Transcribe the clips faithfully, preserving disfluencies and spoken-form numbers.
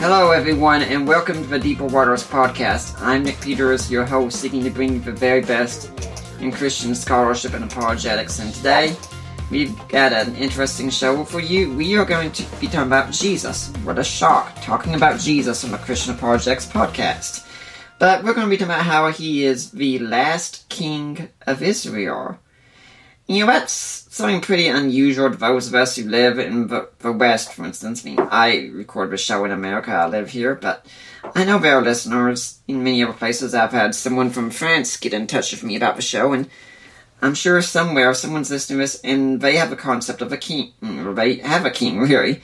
Hello everyone, and welcome to the Deeper Waters podcast. I'm Nick Peters, your host, seeking to bring you the very best in Christian scholarship and apologetics. And today, we've got an interesting show for you. We are going to be talking about Jesus. What a shock, talking about Jesus on the Christian Apologetics podcast. But we're going to be talking about how he is the last king of Israel. You know, that's something pretty unusual to those of us who live in the, the West, for instance. I mean, I record the show in America, I live here, but I know there are listeners in many other places. I've had someone from France get in touch with me about the show, and I'm sure somewhere someone's listening to this, and they have a concept of a king, or they have a king, really.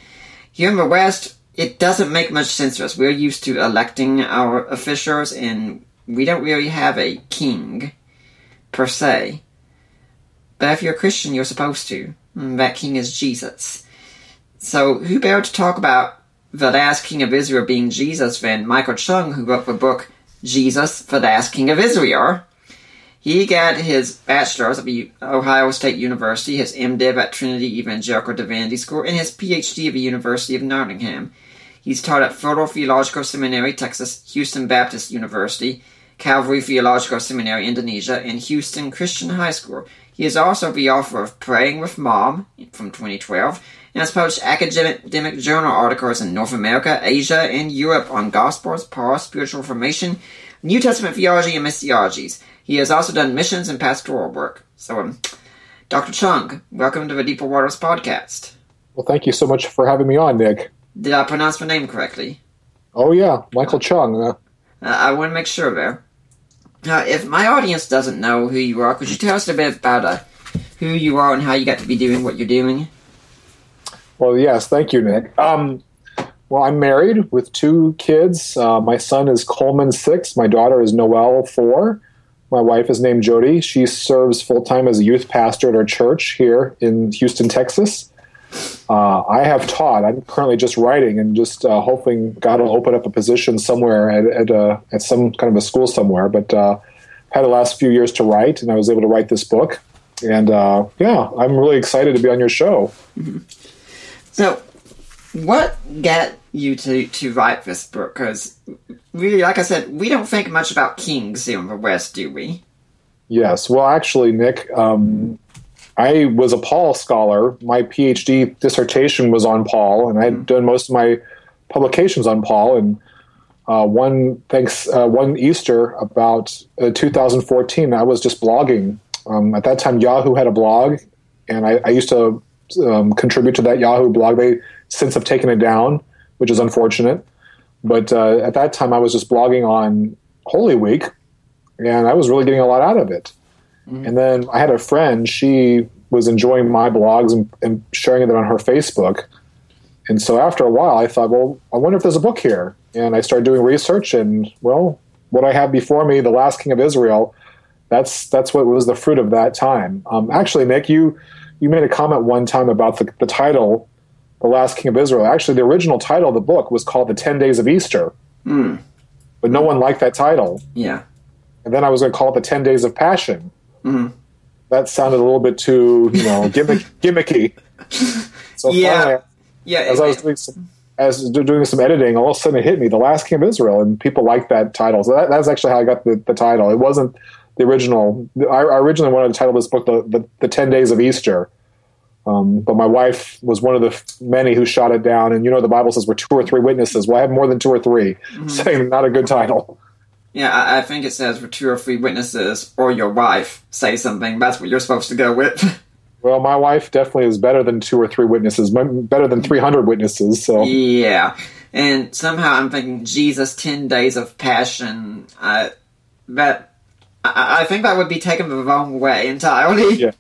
Here in the West, it doesn't make much sense to us. We're used to electing our officials, and we don't really have a king, per se. But if you're a Christian, you're supposed to. And that king is Jesus. So who better to talk about the last king of Israel being Jesus than Michael Chung, who wrote the book Jesus, the Last King of Israel. He got his bachelor's at the Ohio State University, his MDiv at Trinity Evangelical Divinity School, and his PhD at the University of Nottingham. He's taught at Fertile Theological Seminary, Texas, Houston Baptist University, Calvary Theological Seminary, Indonesia, and Houston Christian High School. He is also the author of Praying with Mom from twenty twelve and has published academic journal articles in North America, Asia, and Europe on Gospels, Paul, spiritual formation, New Testament theology, and missiologies. He has also done missions and pastoral work. So, um, Doctor Chung, welcome to the Deeper Waters podcast. Well, thank you so much for having me on, Nick. Did I pronounce my name correctly? Oh, yeah. Michael Chung. Uh... Uh, I want to make sure there. Now, uh, if my audience doesn't know who you are, could you tell us a bit about uh, who you are and how you got to be doing what you're doing? Well, yes. Thank you, Nick. Um, well, I'm married with two kids. Uh, my son is Coleman, six. My daughter is Noelle, four. My wife is named Jody. She serves full-time as a youth pastor at our church here in Houston, Texas. Uh, I have taught. I'm currently just writing and just uh, hoping God will open up a position somewhere at at, uh, at some kind of a school somewhere. But uh, had the last few years to write, and I was able to write this book. And uh, yeah, I'm really excited to be on your show. Mm-hmm. So, what got you to, to write this book? Because really, like I said, we don't think much about kings in the West, do we? Yes. Well, actually, Nick. Um, I was a Paul scholar. My PhD dissertation was on Paul, and I had done most of my publications on Paul. And uh, one thanks, uh, one Easter about uh, two thousand fourteen, I was just blogging. Um, at that time, Yahoo had a blog, and I, I used to um, contribute to that Yahoo blog. They since have taken it down, which is unfortunate. But uh, at that time, I was just blogging on Holy Week, and I was really getting a lot out of it. And then I had a friend, she was enjoying my blogs and, and sharing it on her Facebook. And so after a while, I thought, well, I wonder if there's a book here. And I started doing research, and, well, what I have before me, The Last King of Israel, that's that's what was the fruit of that time. Um, actually, Nick, you, you made a comment one time about the, the title, The Last King of Israel. Actually, the original title of the book was called The Ten Days of Easter. Mm. But no one liked that title. Yeah. And then I was going to call it The Ten Days of Passion. Mm-hmm. That sounded a little bit too, you know, gimmick, gimmicky. So yeah, finally, yeah. As I was doing some, as doing some editing, all of a sudden it hit me: The Last King of Israel, and people liked that title. So that, that's actually how I got the, the title. It wasn't the original. I, I originally wanted to title this book the, the, the Ten Days of Easter, um, but my wife was one of the many who shot it down. And you know, the Bible says we're two or three witnesses. Well, I have more than two or three, mm-hmm. saying not a good title. Yeah, I, I think it says for two or three witnesses or your wife say something. That's what you're supposed to go with. Well, my wife definitely is better than two or three witnesses, better than three hundred witnesses. So yeah, And somehow I'm thinking, Jesus, ten days of passion. Uh, that I, I think that would be taken the wrong way entirely. Yeah.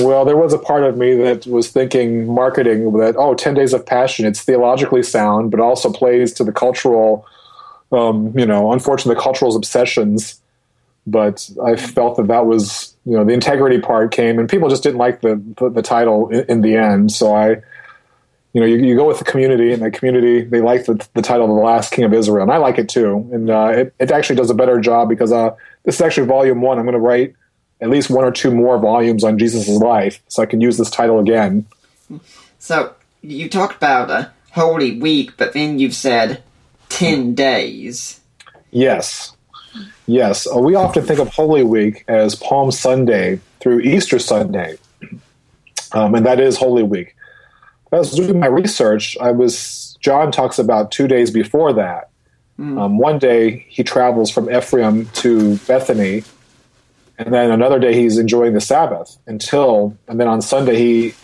Well, there was a part of me that was thinking marketing that, oh, ten days of passion, it's theologically sound, but also plays to the cultural, um, you know, unfortunately, the cultural obsessions. But I felt that that was, you know, the integrity part came, and people just didn't like the the, the title in, in the end. So I, you know, you, you go with the community, and the community, they like the, the title of The Last King of Israel, and I like it too. And uh, it, it actually does a better job because uh, this is actually volume one. I'm going to write at least one or two more volumes on Jesus' life, so I can use this title again. So you talked about uh, Holy Week, but then you've said ten days. Yes. Yes, we often think of Holy Week as Palm Sunday through Easter Sunday, um, and that is Holy Week. As I was doing my research, I was John talks about two days before that. Mm. Um, one day he travels from Ephraim to Bethany, and then another day he's enjoying the Sabbath until, and then on Sunday he,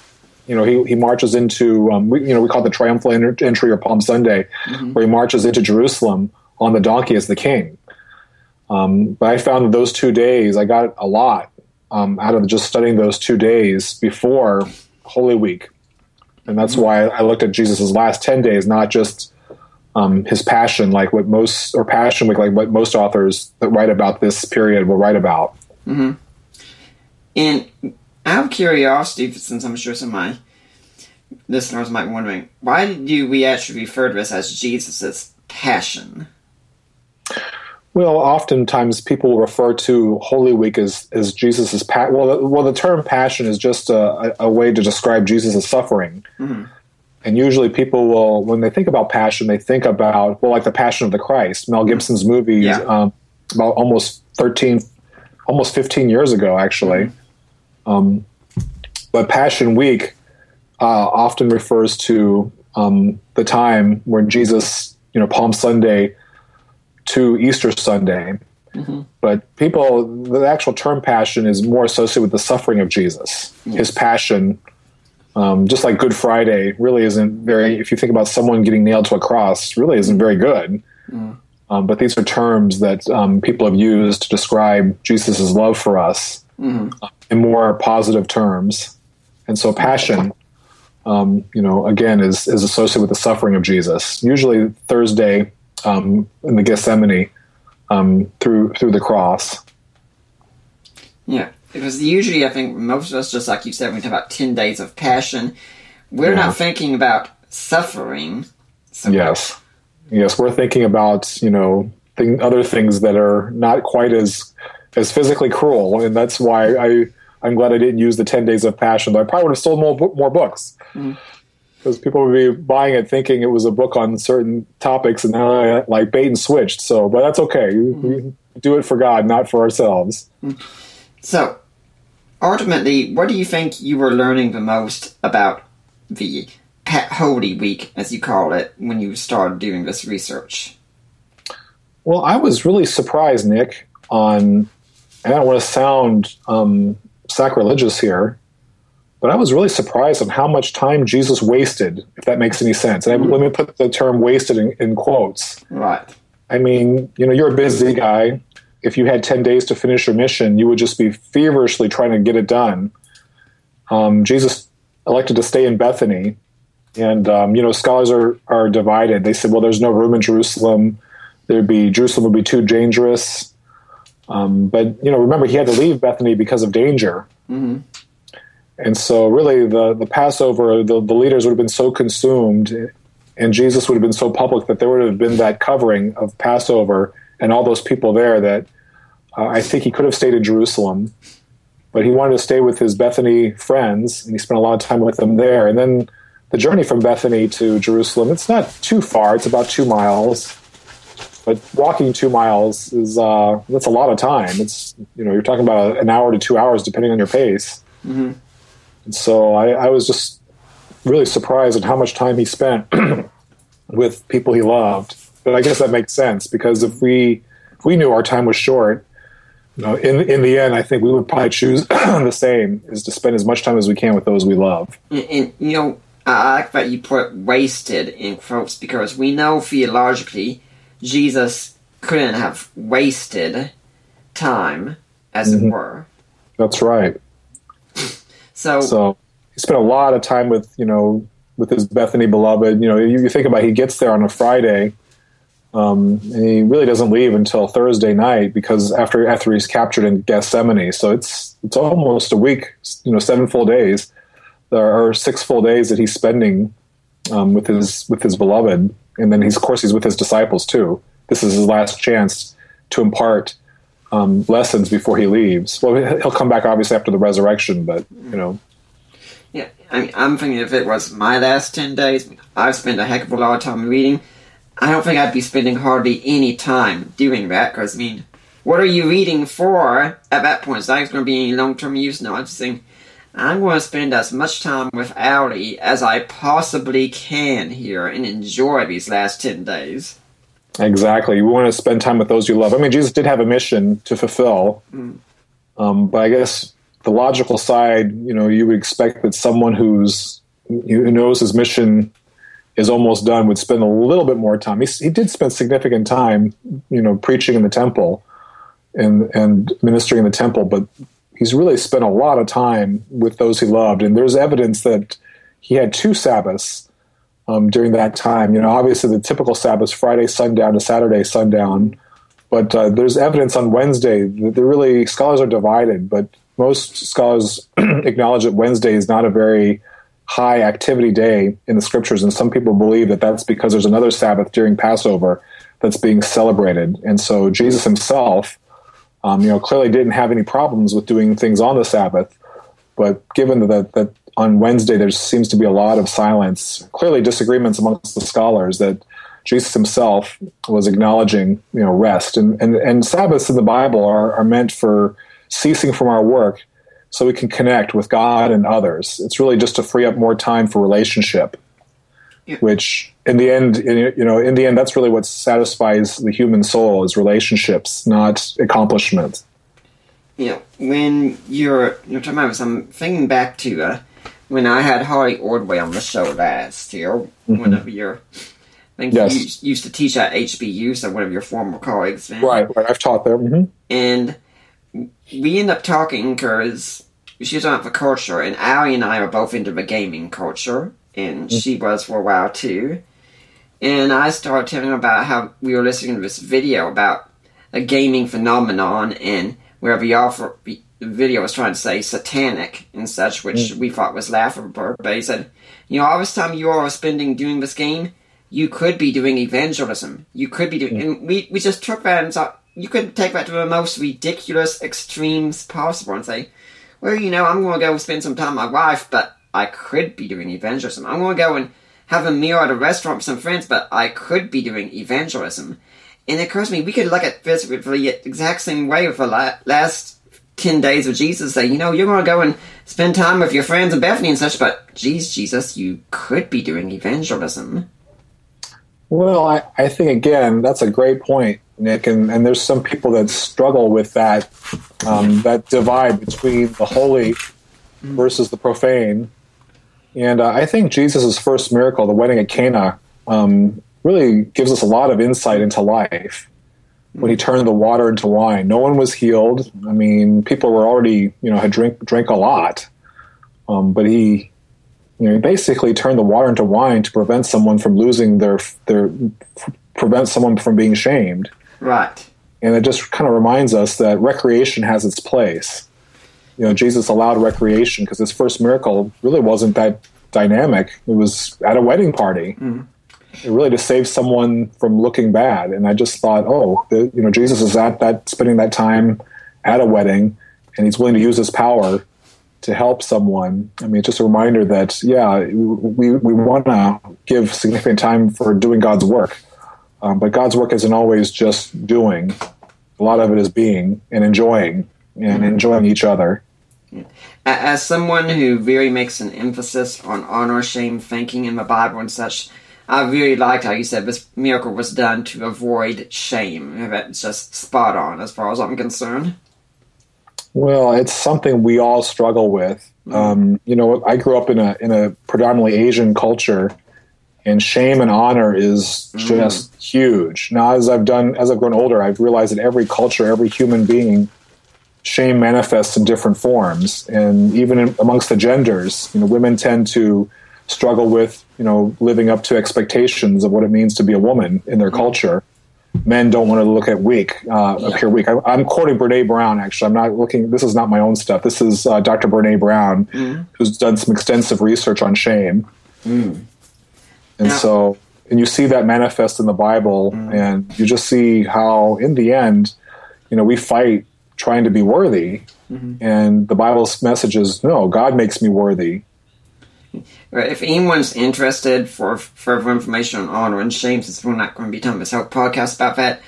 you know, he he marches into, um, we, you know, we call it the triumphal entry or Palm Sunday, mm-hmm. where he marches into Jerusalem on the donkey as the king. Um, but I found that those two days, I got a lot um, out of just studying those two days before Holy Week. And that's why I looked at Jesus' last ten days, not just um, his passion, like what most, or passion week, like what most authors that write about this period will write about. Mm-hmm. And out of curiosity, since I'm sure some of my listeners might be wondering, why do we actually refer to this as Jesus' passion? Well, oftentimes people refer to Holy Week as, as Jesus' passion. Well, the, well, the term passion is just a, a way to describe Jesus' suffering. Mm-hmm. And usually people will, when they think about passion, they think about, well, like the Passion of the Christ, Mel Gibson's movies, yeah. um, about almost thirteen, almost fifteen years ago, actually. Mm-hmm. Um, but Passion Week uh, often refers to um, the time when Jesus, you know, Palm Sunday to Easter Sunday, mm-hmm. but people, the actual term passion is more associated with the suffering of Jesus. Yes. His passion, um, just like Good Friday, really isn't very, if you think about someone getting nailed to a cross, really isn't very good. Mm. Um, but these are terms that um, people have used to describe Jesus' love for us mm. in more positive terms. And so passion, um, you know, again, is, is associated with the suffering of Jesus. Usually Thursday, Um, in the Gethsemane, um, through through the cross. Yeah, it was usually, I think, most of us, just like you said, we talk about ten days of passion. We're yeah. not thinking about suffering. Somewhere. Yes, yes, we're thinking about, you know, thing, other things that are not quite as as physically cruel, and that's why I I'm glad I didn't use the ten days of passion. But I probably would have sold more more books. Mm-hmm. Because people would be buying it thinking it was a book on certain topics and uh, like bait and switched. So, but that's okay. Mm-hmm. We do it for God, not for ourselves. So, ultimately, what do you think you were learning the most about the Holy Week, as you call it, when you started doing this research? Well, I was really surprised, Nick, on, and I don't want to sound um, sacrilegious here, but I was really surprised on how much time Jesus wasted, if that makes any sense. And I, let me put the term wasted in, in quotes. Right. I mean, you know, you're a busy guy. If you had ten days to finish your mission, you would just be feverishly trying to get it done. Um, Jesus elected to stay in Bethany. And, um, you know, scholars are, are divided. They said, well, there's no room in Jerusalem. There'd be Jerusalem would be too dangerous. Um, but, you know, remember, he had to leave Bethany because of danger. Mm-hmm. And so really the, the Passover, the, the leaders would have been so consumed and Jesus would have been so public that there would have been that covering of Passover and all those people there that uh, I think he could have stayed in Jerusalem, but he wanted to stay with his Bethany friends and he spent a lot of time with them there. And then the journey from Bethany to Jerusalem, it's not too far. It's about two miles, but walking two miles is, uh, that's a lot of time. It's, you know, you're talking about an hour to two hours, depending on your pace. Mm-hmm. So I, I was just really surprised at how much time he spent with people he loved. But I guess that makes sense because if we if we knew our time was short, you know, in in the end, I think we would probably choose the same, is to spend as much time as we can with those we love. And, and you know, I like that you put wasted in quotes, because we know theologically Jesus couldn't have wasted time, as mm-hmm. it were. That's right. so, so he spent a lot of time with, you know, with his Bethany beloved. You know, you, you think about it, he gets there on a Friday, um, and he really doesn't leave until Thursday night, because after after he's captured in Gethsemane. So it's it's almost a week, you know, seven full days. There are six full days that he's spending um, with his with his beloved, and then he's, of course he's with his disciples too. This is his last chance to impart um, lessons before he leaves. Well, he'll come back obviously after the resurrection, but you know. Yeah, I mean, I'm thinking if it was my last ten days, I've spent a heck of a lot of time reading. I don't think I'd be spending hardly any time doing that, because I mean, what are you reading for at that point? Is that going to be any long term use? No, I'm just saying, I'm going to spend as much time with Allie as I possibly can here and enjoy these last ten days. Exactly. We want to spend time with those you love. I mean, Jesus did have a mission to fulfill, mm. um, but I guess the logical side, you know, you would expect that someone who's who knows his mission is almost done would spend a little bit more time. He, he did spend significant time, you know, preaching in the temple and and ministering in the temple, but he's really spent a lot of time with those he loved, and there's evidence that he had two Sabbaths um, during that time. You know, obviously the typical Sabbath, Friday sundown to Saturday sundown, but uh, there's evidence on Wednesday. That really, scholars are divided, but most scholars acknowledge that Wednesday is not a very high activity day in the Scriptures, and some people believe that that's because there's another Sabbath during Passover that's being celebrated, and so Jesus himself, Um, you know, clearly didn't have any problems with doing things on the Sabbath, but given that that on Wednesday there seems to be a lot of silence, clearly disagreements amongst the scholars that Jesus himself was acknowledging, you know, rest. And and, and Sabbaths in the Bible are, are meant for ceasing from our work so we can connect with God and others. It's really just to free up more time for relationship, yeah. which in the end, you know, in the end, that's really what satisfies the human soul is relationships, not accomplishments. You know, when you're, you're talking about this, I'm thinking back to uh, when I had Holly Ordway on the show last year, mm-hmm. one of your, I think yes. you used to teach at H B U, so one of your former colleagues. Then. Right, right, I've taught there. Mm-hmm. And we end up talking because she was on for culture, and Allie and I are both into the gaming culture, and mm-hmm. she was for a while too. And I started telling her about how we were listening to this video about a gaming phenomenon and where the author, the video was trying to say satanic and such, which mm. we thought was laughable. But he said, you know, all this time you are spending doing this game, you could be doing evangelism. You could be doing... Mm. And we, we just took that and thought, you could take that to the most ridiculous extremes possible and say, well, you know, I'm going to go spend some time with my wife, but I could be doing evangelism. I'm going to go and have a meal at a restaurant with some friends, but I could be doing evangelism. And it occurs to me, we could look at this with the exact same way with the last ten days of Jesus, say, you know, you're going to go and spend time with your friends in Bethany and such, but geez, Jesus, you could be doing evangelism. Well, I, I think, again, that's a great point, Nick, and, and there's some people that struggle with that, um, that divide between the holy versus the profane. And uh, I think Jesus' first miracle, the wedding at Cana, um, really gives us a lot of insight into life when he turned the water into wine. No one was healed. I mean, people were already, you know, had drink, drank a lot. Um, but he, you know, he basically turned the water into wine to prevent someone from losing their, their prevent someone from being shamed. Right. And it just kind of reminds us that recreation has its place. You know, Jesus allowed recreation because his first miracle really wasn't that dynamic. It was at a wedding party. Mm. It really just saved someone from looking bad. And I just thought, oh, the, you know, Jesus is at that spending that time at a wedding, and he's willing to use his power to help someone. I mean, it's just a reminder that yeah, we we want to give significant time for doing God's work, um, but God's work isn't always just doing. A lot of it is being and enjoying and enjoying each other. As someone who really makes an emphasis on honor, shame, thinking in the Bible and such, I really liked how you said this miracle was done to avoid shame. That's just spot on as far as I'm concerned. Well, it's something we all struggle with. Um, you know, I grew up in a in a predominantly Asian culture, and shame and honor is just mm. huge. Now, as I've done, as I've grown older, I've realized that every culture, every human being, shame manifests in different forms, and even in, amongst the genders, you know, women tend to struggle with, you know, living up to expectations of what it means to be a woman in their mm. culture. Men don't want to look at weak, uh, yeah. appear weak. I, I'm quoting Brene Brown, actually. I'm not looking, this is not my own stuff. This is uh, Doctor Brene Brown, mm. who's done some extensive research on shame. Mm. And yeah. so, and you see that manifest in the Bible, mm. and you just see how, in the end, you know, we fight trying to be worthy, mm-hmm. and the Bible's message is, no, God makes me worthy. If anyone's interested for further information on honor and shame, since we're not going to be doing this whole podcast about that,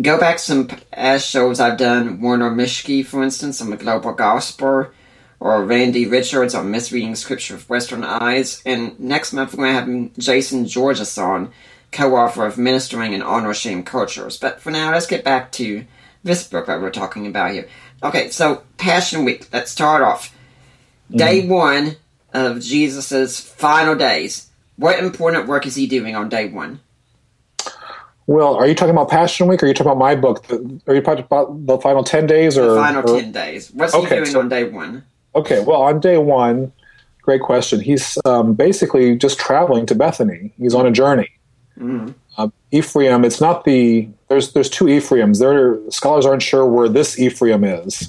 go back to some past shows I've done. Werner Mischke, for instance, on the Global Gospel, or Randy Richards on Misreading Scripture with Western Eyes. And next month we're going to have Jason Georges on, co-author of Ministering in Honor and Shame Cultures. But for now, let's get back to this book that we're talking about here. Okay, so Passion Week. Let's start off. Day mm-hmm. one of Jesus' final days. What important work is he doing on day one? Well, are you talking about Passion Week, or are you talking about my book? Are you talking about the final ten days? Or the final or? ten days. What's okay, he doing so, on day one? Okay, well, on day one, great question. He's um, basically just traveling to Bethany. He's on a journey. Mm-hmm. Uh, Ephraim, it's not the... There's there's two Ephraims. There, scholars aren't sure where this Ephraim is.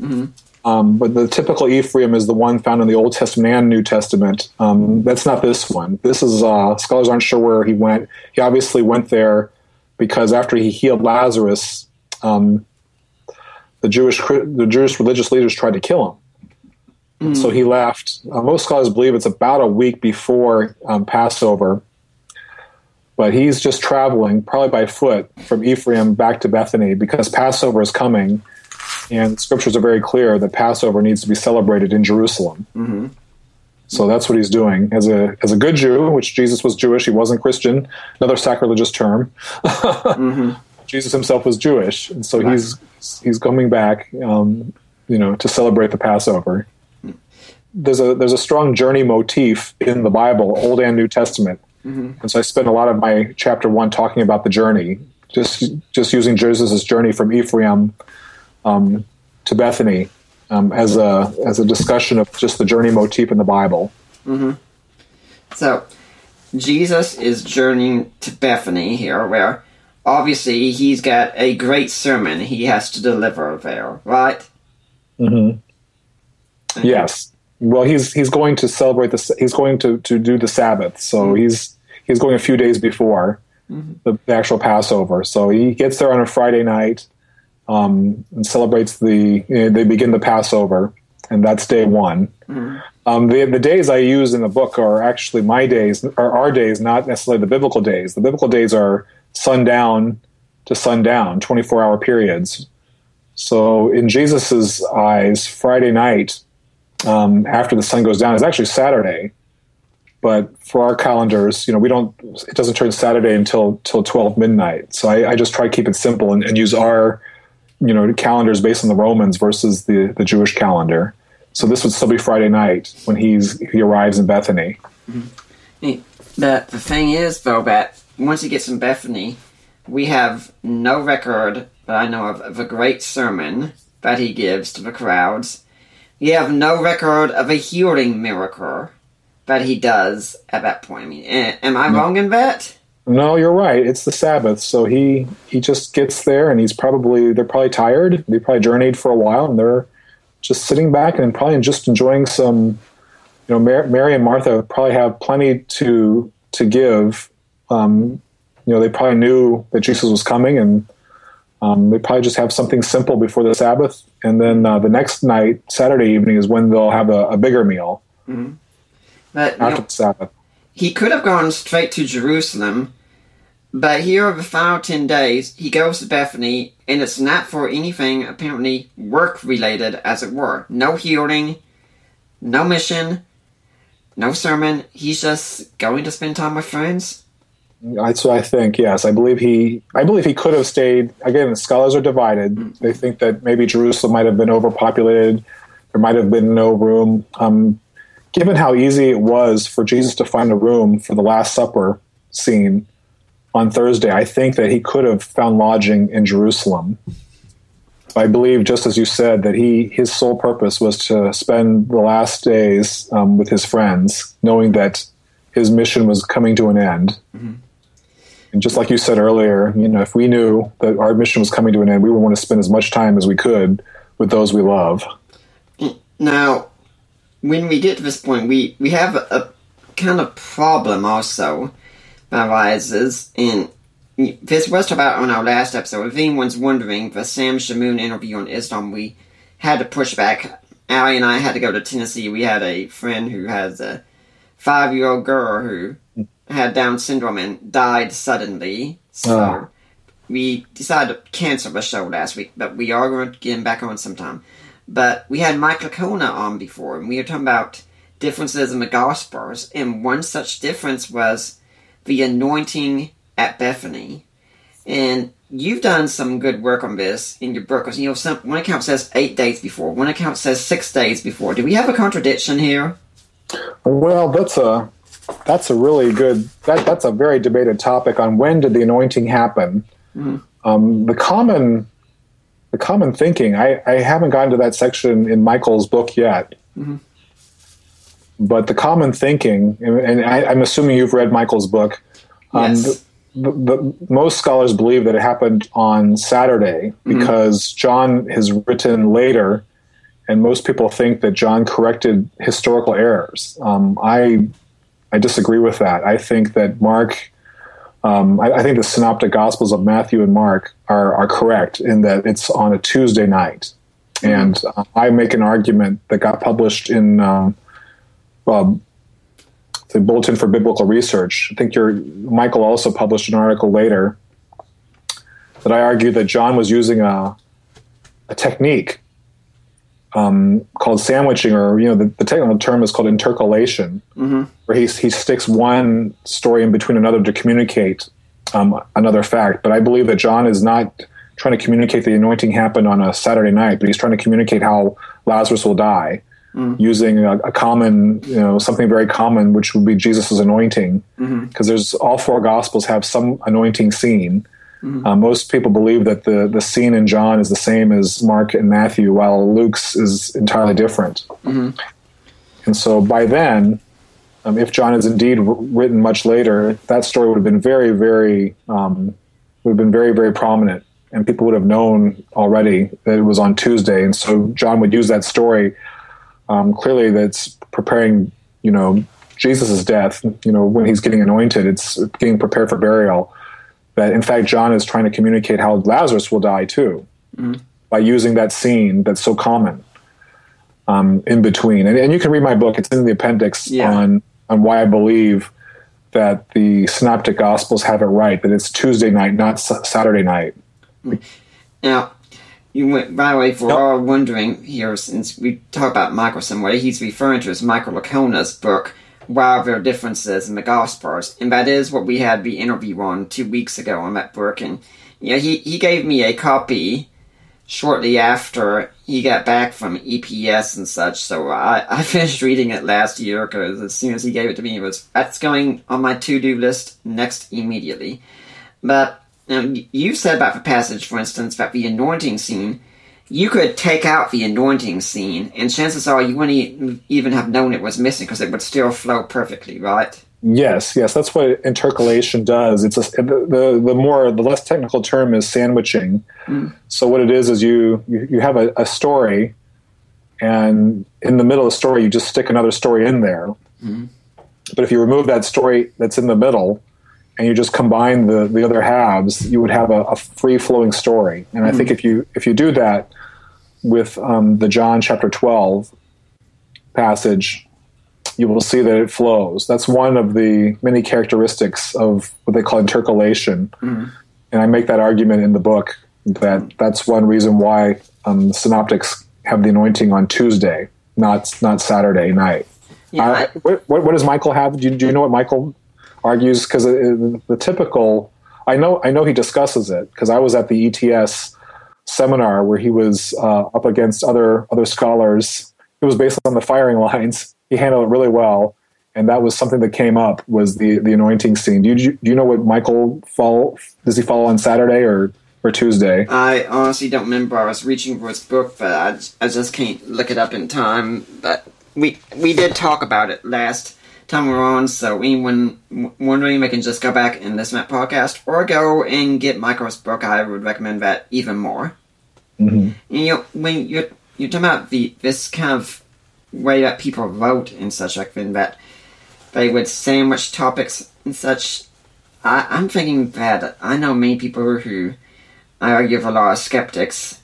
Mm-hmm. Um, but the typical Ephraim is the one found in the Old Testament and New Testament. Um, that's not this one. This is, uh, scholars aren't sure where he went. He obviously went there because after he healed Lazarus, um, the Jewish the Jewish religious leaders tried to kill him. Mm. So he left. Uh, most scholars believe it's about a week before um, Passover. But he's just traveling, probably by foot, from Ephraim back to Bethany because Passover is coming. And scriptures are very clear that Passover needs to be celebrated in Jerusalem. Mm-hmm. So that's what he's doing. As a as a good Jew, which Jesus was Jewish, he wasn't Christian, another sacrilegious term. mm-hmm. Jesus himself was Jewish, and so he's he's coming back, um, you know, to celebrate the Passover. There's a there's a strong journey motif in the Bible, Old and New Testament, mm-hmm. and so I spend a lot of my chapter one talking about the journey, just just using Jesus' journey from Ephraim Um, to Bethany um, as a as a discussion of just the journey motif in the Bible. Mm-hmm. So Jesus is journeying to Bethany here, where obviously he's got a great sermon he has to deliver there, right? Mm-hmm. Okay. Yes. Well, he's he's going to celebrate the he's going to, to do the Sabbath, so mm-hmm. he's he's going a few days before mm-hmm. the, the actual Passover. So he gets there on a Friday night. Um, and celebrates the, you know, they begin the Passover, and that's day one. Mm-hmm. Um, the, the days I use in the book are actually my days, or our days, not necessarily the biblical days. The biblical days are sundown to sundown, twenty-four hour periods. So in Jesus's eyes, Friday night, um, after the sun goes down, is actually Saturday. But for our calendars, you know, we don't, it doesn't turn Saturday until, till twelve midnight. So I, I just try to keep it simple and, and use our, you know, calendars based on the Romans versus the, the Jewish calendar. So this would still be Friday night when he's he arrives in Bethany. Mm-hmm. The, the thing is, though, that once he gets in Bethany, we have no record that I know of of a great sermon that he gives to the crowds. You have no record of a healing miracle that he does at that point. I mean, am I no. wrong in that? No, you're right. It's the Sabbath, so he, he just gets there, and he's probably they're probably tired. They probably journeyed for a while, and they're just sitting back and probably just enjoying some. You know, Mar- Mary and Martha probably have plenty to to give. Um, you know, they probably knew that Jesus was coming, and um, they probably just have something simple before the Sabbath, and then uh, the next night, Saturday evening, is when they'll have a, a bigger meal mm-hmm. but, after yeah. the Sabbath. He could have gone straight to Jerusalem, but here over the final ten days, he goes to Bethany, and it's not for anything apparently work-related, as it were. No healing, no mission, no sermon. He's just going to spend time with friends. That's what I think. Yes, I believe he. I believe he could have stayed. Again, the scholars are divided. They think that maybe Jerusalem might have been overpopulated. There might have been no room. Um, given how easy it was for Jesus to find a room for the Last Supper scene on Thursday, I think that he could have found lodging in Jerusalem. I believe, just as you said, that he his sole purpose was to spend the last days um, with his friends, knowing that his mission was coming to an end. Mm-hmm. And just like you said earlier, you know, if we knew that our mission was coming to an end, we would want to spend as much time as we could with those we love. Now, when we get to this point, we, we have a, a kind of problem also that arises, and this was talked about on our last episode. If anyone's wondering, the Sam Shamoun interview on Islam, we had to push back. Allie and I had to go to Tennessee. We had a friend who has a five-year-old girl who had Down syndrome and died suddenly. So uh. we decided to cancel the show last week, but we are going to get him back on sometime. But we had Michael Kona on before, and we were talking about differences in the Gospels, and one such difference was the anointing at Bethany. And you've done some good work on this in your book. You know, some, one account says eight days before, one account says six days before. Do we have a contradiction here? Well, that's a that's a really good that that's a very debated topic on when did the anointing happen. Mm-hmm. Um, the common the common thinking. I, I haven't gotten to that section in Michael's book yet. Mm-hmm. But the common thinking, and, and I, I'm assuming you've read Michael's book. Um, yes. The, the, most scholars believe that it happened on Saturday because mm-hmm. John has written later, and most people think that John corrected historical errors. Um, I I disagree with that. I think that Mark, um, I, I think the synoptic Gospels of Matthew and Mark are, are correct in that it's on a Tuesday night. And uh, I make an argument that got published in um, um, the Bulletin for Biblical Research. I think your Michael also published an article later that I argued that John was using a, a technique Um, called sandwiching, or you know, the, the technical term is called intercalation, mm-hmm. where he he sticks one story in between another to communicate um, another fact. But I believe that John is not trying to communicate the anointing happened on a Saturday night, but he's trying to communicate how Lazarus will die, mm-hmm. using a, a common, you know, something very common, which would be Jesus's anointing, because mm-hmm. there's all four Gospels have some anointing scene. Mm-hmm. Uh, most people believe that the, the scene in John is the same as Mark and Matthew, while Luke's is entirely different. Mm-hmm. And so by then, um, if John is indeed w- written much later, that story would have been very, very um, would have been very, very prominent, and people would have known already that it was on Tuesday. And so John would use that story um, clearly. That's preparing, you know, Jesus's death. You know, when he's getting anointed, it's getting prepared for burial. That, in fact, John is trying to communicate how Lazarus will die, too, mm. by using that scene that's so common um, in between. And, and you can read my book. It's in the appendix yeah. on, on why I believe that the Synoptic Gospels have it right, that it's Tuesday night, not s- Saturday night. Now, you went, by the way, for nope. all wondering here, since we talk about Michael some way, he's referring to as Michael Lacona's book, Why There Are Differences in the Gospels, and that is what we had the interview on two weeks ago on that book. And you know, he, he gave me a copy shortly after he got back from E P S and such, so I, I finished reading it last year, because as soon as he gave it to me, it was, that's going on my to-do list next immediately. But you know, you said about the passage, for instance, that the anointing scene, you could take out the anointing scene, and chances are you wouldn't even have known it was missing because it would still flow perfectly, right? Yes, yes, that's what intercalation does. It's a, the the more the less technical term is sandwiching. Mm. So what it is is you you, you have a, a story, and in the middle of the story you just stick another story in there. Mm. But if you remove that story that's in the middle, and you just combine the, the other halves, you would have a, a free flowing story. And I mm. think if you if you do that with um, the John chapter twelve passage, you will see that it flows. That's one of the many characteristics of what they call intercalation. Mm. And I make that argument in the book that that's one reason why um, the synoptics have the anointing on Tuesday, not not Saturday night. Yeah, uh, I, what, what does Michael have? Do you, do you know what Michael argues? Because the typical, I know I know he discusses it, because I was at the E T S seminar where he was uh, up against other other scholars it was based on the firing lines. He handled it really well, and that was something that came up, was the the anointing scene. Do you do you know what Michael fall? Does he fall on Saturday or or Tuesday? I honestly don't remember. I was reaching for his book, but I just, I just can't look it up in time. But we we did talk about it last time we were on, so anyone wondering, they can just go back and listen to that podcast, or go and get Michael's book. I would recommend that even more. Mm-hmm. You know, when you're you're talking about the this kind of way that people wrote and such like that, they would sandwich topics and such. I, I'm thinking that I know many people who I argue with a lot of skeptics,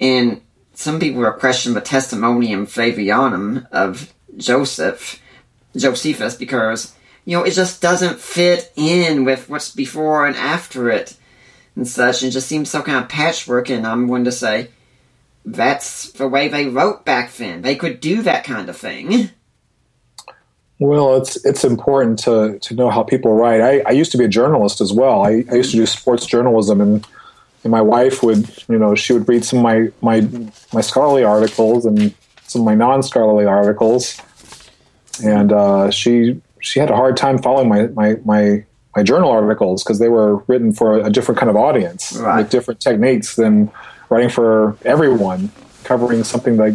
and some people will question the testimonium flavianum of Joseph, Josephus, because, you know, it just doesn't fit in with what's before and after it and such, and just seems so kind of patchwork, and I'm going to say that's the way they wrote back then. They could do that kind of thing. Well, it's it's important to, to know how people write. I, I used to be a journalist as well. I, I used to do sports journalism, and, and my wife would, you know, she would read some of my, my, my scholarly articles and some of my non-scholarly articles, and uh, she she had a hard time following my my, my, my journal articles because they were written for a different kind of audience, right, with different techniques than writing for everyone, covering something like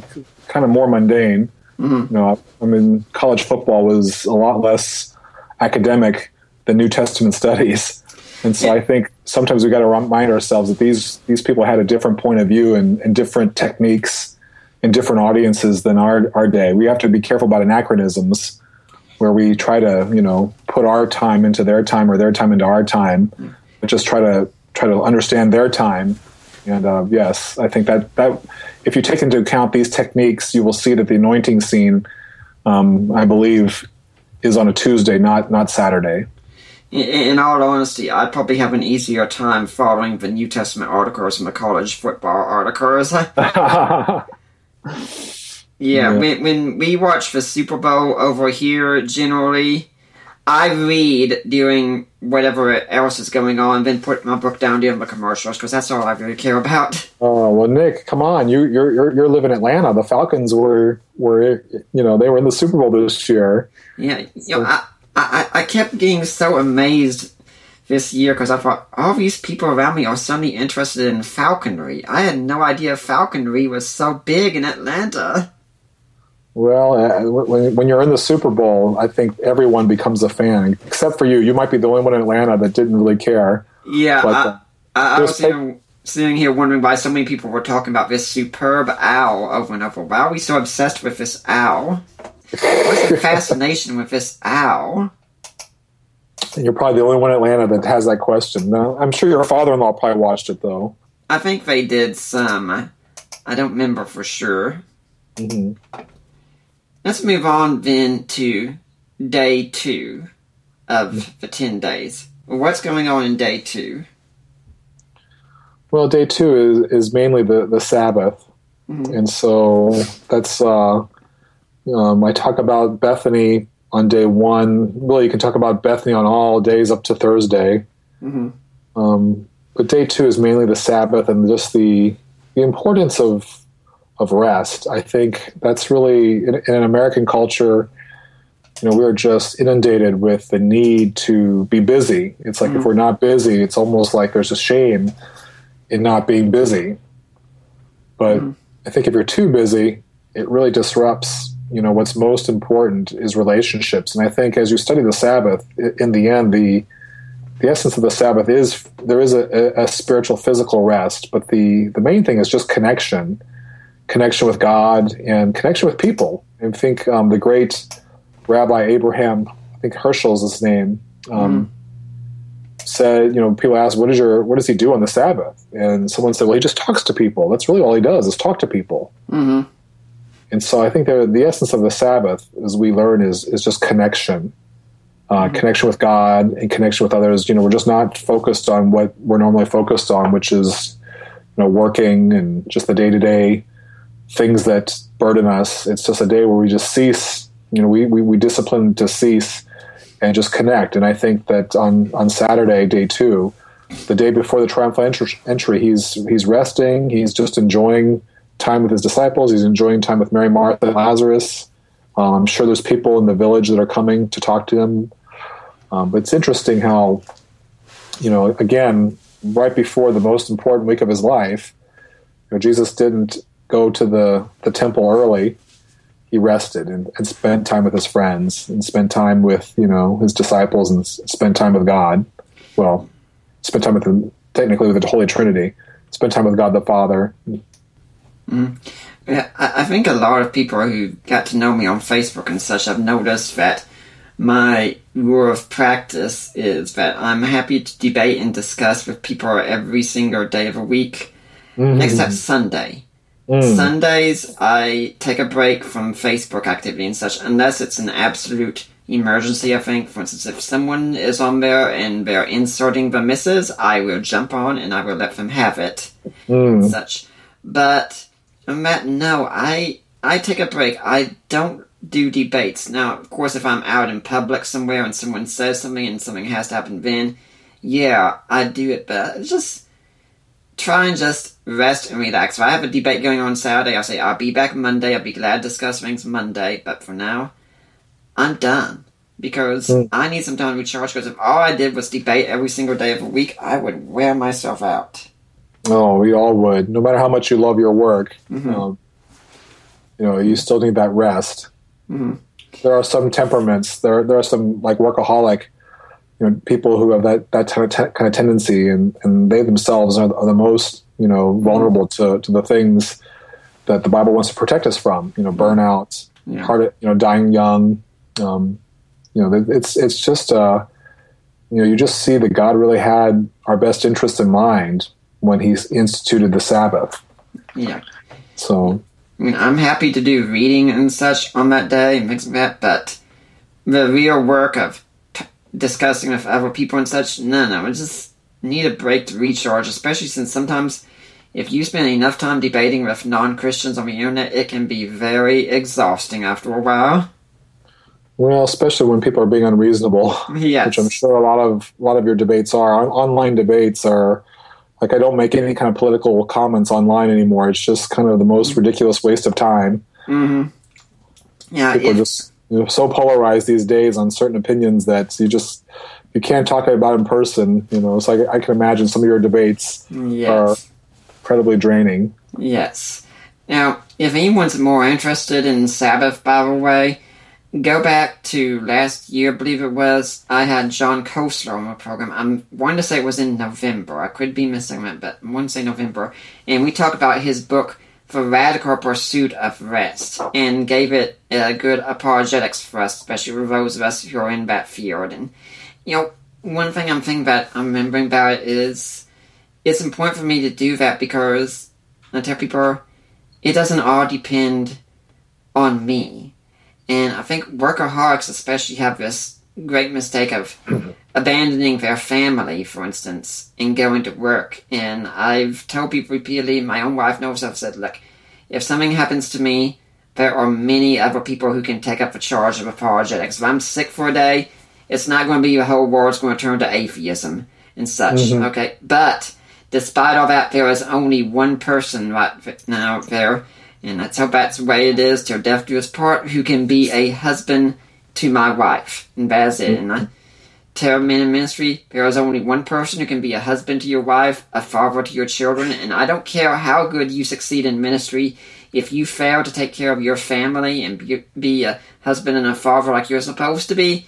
kind of more mundane. Mm-hmm. You know, I mean, college football was a lot less academic than New Testament studies, and so yeah. I think sometimes we got to remind ourselves that these these people had a different point of view and, and different techniques and different audiences than our our day. We have to be careful about anachronisms, where we try to, you know, put our time into their time or their time into our time, mm-hmm. but just try to try to understand their time. And uh, yes, I think that, that if you take into account these techniques, you will see that the anointing scene, um, I believe, is on a Tuesday, not not Saturday. In, in all honesty, I probably have an easier time following the New Testament articles and the college football articles. yeah, yeah. When, when we watch the Super Bowl over here, generally, I read during whatever else is going on, then put my book down during the commercials, because that's all I really care about. Oh, well, Nick, come on. You, you're you're you're living in Atlanta. The Falcons were, were you know, they were in the Super Bowl this year. Yeah. So. You know, I, I, I kept getting so amazed this year, because I thought, all these people around me are suddenly interested in falconry. I had no idea falconry was so big in Atlanta. Well, when when you're in the Super Bowl, I think everyone becomes a fan, except for you. You might be the only one in Atlanta that didn't really care. Yeah, but, I, uh, I, I was sitting, sitting here wondering why so many people were talking about this superb owl over and over. Why are we so obsessed with this owl? What's the fascination with this owl? You're probably the only one in Atlanta that has that question. No, I'm sure your father-in-law probably watched it, though. I think they did some. I don't remember for sure. Mm-hmm. Let's move on then to day two of the ten days. What's going on in day two? Well, day two is, is mainly the, the Sabbath. Mm-hmm. And so that's, uh, um, I talk about Bethany on day one. Really, you can talk about Bethany on all days up to Thursday. Mm-hmm. Um, but day two is mainly the Sabbath and just the the importance of of rest. I think that's really, in, in American culture, you know, we're just inundated with the need to be busy. It's like, mm-hmm. if we're not busy, it's almost like there's a shame in not being busy. But mm-hmm. I think if you're too busy, it really disrupts, you know, what's most important is relationships. And I think as you study the Sabbath, in the end, the the essence of the Sabbath is, there is a, a spiritual, physical rest, but the, the main thing is just connection. Connection with God and connection with people. And think um, the great Rabbi Abraham, I think Herschel is his name, um, mm. said, you know, people ask, what is your, what does he do on the Sabbath? And someone said, well, he just talks to people. That's really all he does, is talk to people. Mm-hmm. And so I think that the essence of the Sabbath, as we learn, is is just connection, uh, mm-hmm. connection with God and connection with others. You know, we're just not focused on what we're normally focused on, which is, you know, working and just the day-to-day things that burden us. It's just a day where we just cease, you know, we, we, we discipline to cease and just connect. And I think that on, on Saturday, day two, the day before the triumphal entry, he's he's resting, he's just enjoying time with his disciples. He's enjoying time with Mary, Martha, and Lazarus. Um, I'm sure there's people in the village that are coming to talk to him. Um, but it's interesting how, you know, again, right before the most important week of his life, you know, Jesus didn't go to the, the temple early. He rested and, and spent time with his friends and spent time with, you know, his disciples and spent time with God. Well, spent time with him, technically with the Holy Trinity. Spent time with God the Father. Mm. Yeah, I think a lot of people who got to know me on Facebook and such have noticed that my rule of practice is that I'm happy to debate and discuss with people every single day of the week, mm-hmm. except Sunday. Mm. Sundays, I take a break from Facebook activity and such, unless it's an absolute emergency, I think. For instance, if someone is on there and they're inserting the misses, I will jump on and I will let them have it mm. and such. But on that, no, I, I take a break. I don't do debates. Now, of course, if I'm out in public somewhere and someone says something and something has to happen then, yeah, I do it, but just try and just rest and relax. If I have a debate going on Saturday, I'll say, I'll be back Monday. I'll be glad to discuss things Monday. But for now, I'm done. Because mm. I need some time to recharge. Because if all I did was debate every single day of the week, I would wear myself out. Oh, we all would. No matter how much you love your work, mm-hmm. um, you know, you still need that rest. Mm-hmm. There are some temperaments. There, there are some, like, workaholic you know, people who have that, that kind of te- kind of tendency, and, and they themselves are, are the most, you know, vulnerable to, to the things that the Bible wants to protect us from. You know, burnout, yeah. heart, you know, dying young. Um, you know, it's it's just uh, you know, you just see that God really had our best interest in mind when He instituted the Sabbath. Yeah. So. I mean, I'm happy to do reading and such on that day and things like that, but the real work of discussing with other people and such, no, no, I just need a break to recharge, especially since sometimes if you spend enough time debating with non-Christians on the internet, it can be very exhausting after a while. Well, especially when people are being unreasonable, yes. which I'm sure a lot of a lot of your debates are. Online debates are, like, I don't make any kind of political comments online anymore. It's just kind of the most mm-hmm. ridiculous waste of time. Mm-hmm. Yeah, people if- are just... You're so polarized these days on certain opinions that you just you can't talk about in person. You know, so I, I can imagine some of your debates yes. are incredibly draining. Yes. Now, if anyone's more interested in Sabbath, by the way, go back to last year, believe it was. I had John Kosler on the program. I'm wanting to say it was in November. I could be missing that, but I want to say November. And we talked about his book, The Radical Pursuit of Rest, and gave it a good apologetics for us, especially for those of us who are in that field. And, you know, one thing I'm thinking about, I'm remembering about it is, it's important for me to do that because, I tell people, it doesn't all depend on me. And I think workaholics especially have this great mistake of abandoning their family, for instance, and going to work. And I've told people repeatedly, my own wife knows, I've said, look, if something happens to me, there are many other people who can take up the charge of apologetics. If I'm sick for a day, it's not going to be the whole world's going to turn to atheism and such. Mm-hmm. Okay, but despite all that, there is only one person right now there, and I hope that's the way it is till death do us part, who can be a husband to my wife, and that's it. And I tell men in ministry, there is only one person who can be a husband to your wife, a father to your children, and I don't care how good you succeed in ministry, if you fail to take care of your family and be a husband and a father like you're supposed to be,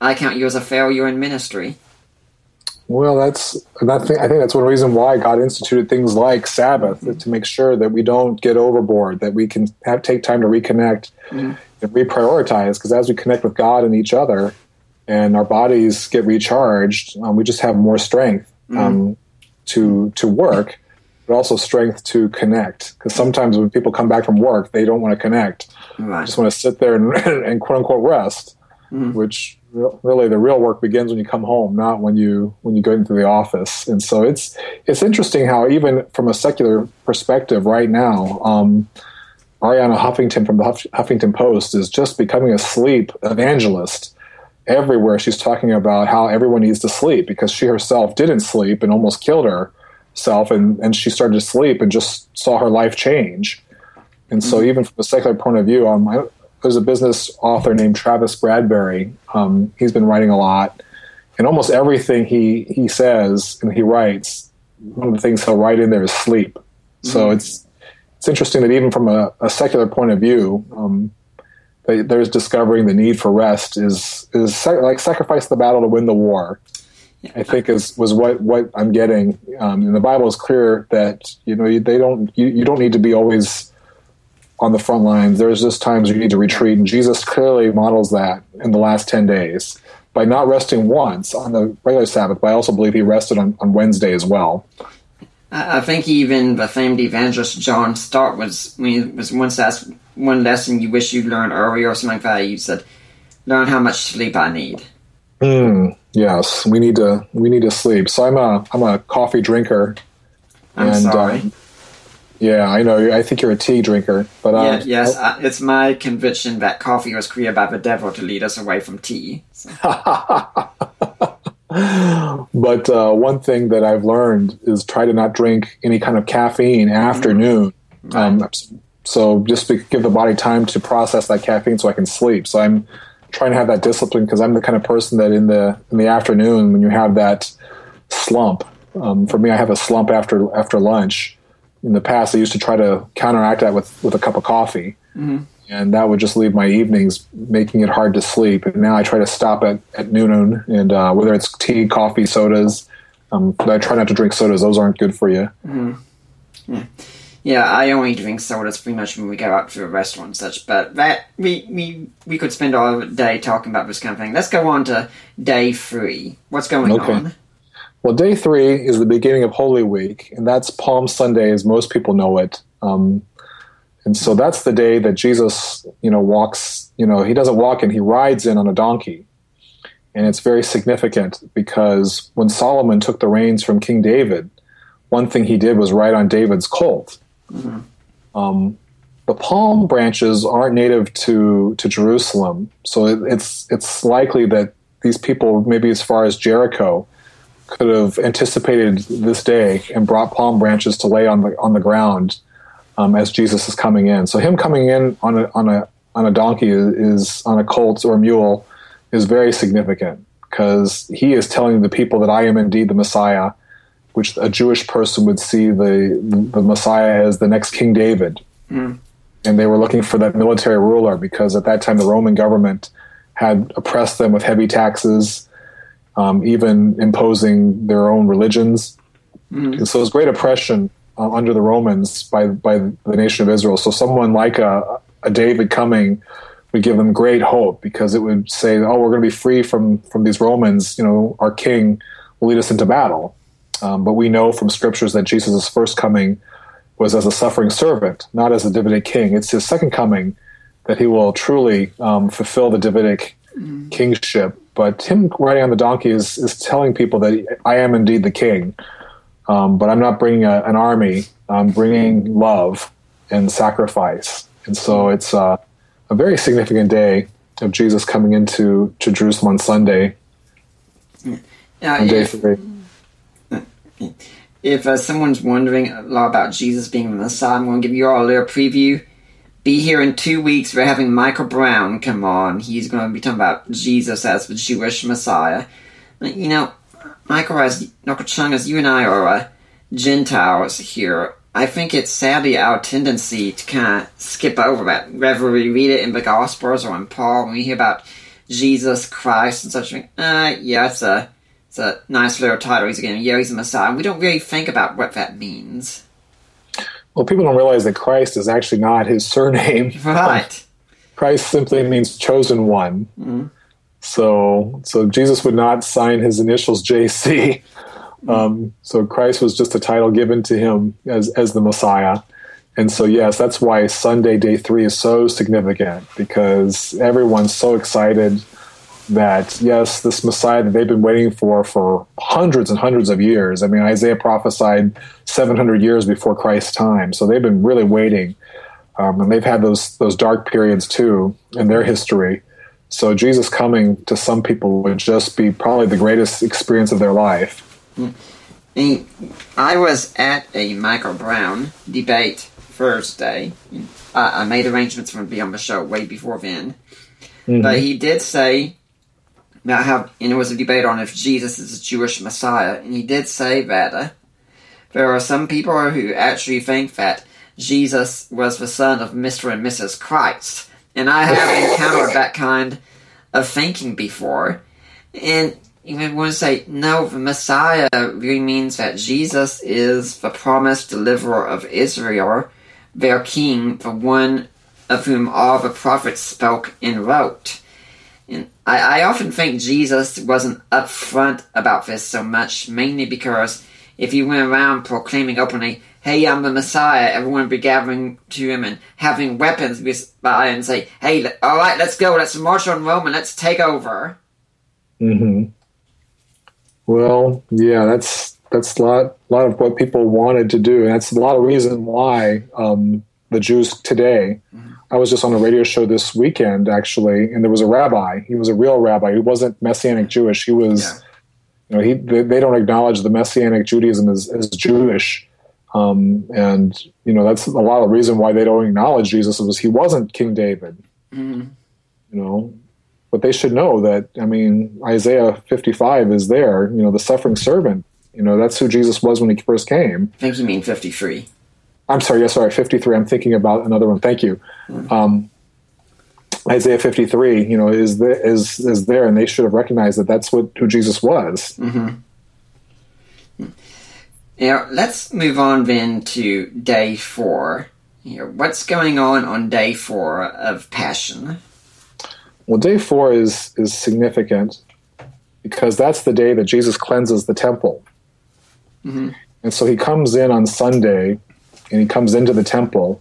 I count you as a failure in ministry. Well, that's I think that's one reason why God instituted things like Sabbath, mm-hmm. to make sure that we don't get overboard, that we can have, take time to reconnect, mm-hmm. and reprioritize, because as we connect with God and each other and our bodies get recharged, um, we just have more strength um, mm-hmm. to to work, but also strength to connect. Because sometimes when people come back from work, they don't want to connect. Right. They just want to sit there and, and quote-unquote rest, mm-hmm. which... Really, the real work begins when you come home, not when you when you go into the office. And so it's it's interesting how even from a secular perspective right now, um, Arianna Huffington from the Huff- Huffington Post is just becoming a sleep evangelist. Everywhere she's talking about how everyone needs to sleep because she herself didn't sleep and almost killed herself, and, and she started to sleep and just saw her life change. And so even from a secular point of view, um, I, there's a business author named Travis Bradbury. Um, he's been writing a lot. And almost everything he, he says and he writes, one of the things he'll write in there is sleep. So it's it's interesting that even from a, a secular point of view, um, they, there's discovering the need for rest is is sac- like sacrifice the battle to win the war. I think is was what, what I'm getting. Um, and the Bible is clear that you know they don't you, you don't need to be always on the front lines. There's just times you need to retreat, and Jesus clearly models that in the last ten days by not resting once on the regular Sabbath. But I also believe he rested on, on Wednesday as well. I think even the famed evangelist John Stott was when he was once asked one lesson you wish you'd learned earlier or something like that. He said, "Learn how much sleep I need." Mm, yes, we need to we need to sleep. So I'm a I'm a coffee drinker. I'm and, sorry. Um, yeah, I know. I think you're a tea drinker, but yeah, um, yes, I, it's my conviction that coffee was created by the devil to lead us away from tea. So. But uh, one thing that I've learned is try to not drink any kind of caffeine after mm. noon. Right. Um, so just to give the body time to process that caffeine, so I can sleep. So I'm trying to have that discipline because I'm the kind of person that in the in the afternoon when you have that slump. Um, for me, I have a slump after after lunch. In the past, I used to try to counteract that with, with a cup of coffee, mm-hmm. and that would just leave my evenings, making it hard to sleep. And now I try to stop at, at noon, and uh, whether it's tea, coffee, sodas, um, I try not to drink sodas. Those aren't good for you. Mm-hmm. Yeah. Yeah, I only drink sodas pretty much when we go out to a restaurant and such, but that we, we, we could spend all day talking about this kind of thing. Let's go on to day three. What's going okay. on? Well, day three is the beginning of Holy Week, and that's Palm Sunday as most people know it. Um, and so that's the day that Jesus, you know, walks, you know, he doesn't walk in, he rides in on a donkey. And it's very significant because when Solomon took the reins from King David, one thing he did was ride on David's colt. Mm-hmm. Um, the palm branches aren't native to, to Jerusalem, so it, it's it's likely that these people, maybe as far as Jericho, could have anticipated this day and brought palm branches to lay on the on the ground um, as Jesus is coming in. So him coming in on a on a on a donkey is on a colt or a mule is very significant because he is telling the people that I am indeed the Messiah. Which a Jewish person would see the the Messiah as the next King David. Mm. And they were looking for that military ruler because at that time the Roman government had oppressed them with heavy taxes, um, even imposing their own religions. Mm. And so it was great oppression uh, under the Romans by by the nation of Israel. So someone like a, a David coming would give them great hope because it would say, oh, we're going to be free from, from these Romans. You know, our king will lead us into battle. Um, but we know from scriptures that Jesus' first coming was as a suffering servant, not as a Davidic king. It's his second coming that he will truly um, fulfill the Davidic mm. kingship. But him riding on the donkey is, is telling people that I am indeed the king, um, but I'm not bringing a, an army. I'm bringing love and sacrifice. And so it's uh, a very significant day of Jesus coming into to Jerusalem on Sunday, yeah. uh, on day yeah. three. If uh, someone's wondering a lot about Jesus being the Messiah, I'm going to give you all a little preview. Be here in two weeks. We're having Michael Brown come on. He's going to be talking about Jesus as the Jewish Messiah. You know, Michael, as Doctor Chung, as you and I are uh, Gentiles here, I think it's sadly our tendency to kind of skip over that. Whether we read it in the Gospels or in Paul, when we hear about Jesus Christ and such thing, uh, yeah, it's a... It's a nice little title. He's again, yeah, he's a Messiah. We don't really think about what that means. Well, people don't realize that Christ is actually not his surname. Right. Christ simply means chosen one. Mm. So, so Jesus would not sign his initials J C. Mm. Um, so Christ was just a title given to him as as the Messiah. And so, yes, that's why Sunday, day three, is so significant because everyone's so excited. That, yes, this Messiah that they've been waiting for for hundreds and hundreds of years. I mean, Isaiah prophesied seven hundred years before Christ's time. So they've been really waiting. Um, and they've had those those dark periods, too, in their history. So Jesus coming to some people would just be probably the greatest experience of their life. I was at a Michael Brown debate Thursday. Uh, I made arrangements for him to be on the show way before then. Mm-hmm. But he did say about how, and there was a debate on if Jesus is a Jewish Messiah, and he did say that uh, there are some people who actually think that Jesus was the son of Mister and Missus Christ. And I have encountered that kind of thinking before. And you may want to say, no, the Messiah really means that Jesus is the promised deliverer of Israel, their king, the one of whom all the prophets spoke and wrote. And I, I often think Jesus wasn't upfront about this so much, mainly because if he went around proclaiming openly, hey, I'm the Messiah, everyone would be gathering to him and having weapons by and say, hey, all right, let's go, let's march on Rome and let's take over. Mm-hmm. Well, yeah, that's that's a lot, lot of what people wanted to do, and that's a lot of reason why um, the Jews today. Mm-hmm. I was just on a radio show this weekend, actually, and there was a rabbi. He was a real rabbi. He wasn't Messianic Jewish. He was... Yeah. You know, he they, they don't acknowledge the Messianic Judaism as, as Jewish, um, and you know that's a lot of the reason why they don't acknowledge Jesus was he wasn't King David. Mm-hmm. You know, but they should know that. I mean, Isaiah fifty-five is there. You know, the suffering servant. You know, that's who Jesus was when he first came. I think you mean fifty-three. I'm sorry. Yes, yeah, sorry, fifty-three. I'm thinking about another one. Thank you. Mm-hmm. Um, Isaiah fifty-three, you know, is the, is is there, and they should have recognized that that's what who Jesus was. Mm-hmm. Now let's move on then to day four. You know, what's going on on day four of Passion? Well, day four is is significant because that's the day that Jesus cleanses the temple, mm-hmm. and so he comes in on Sunday, and he comes into the temple.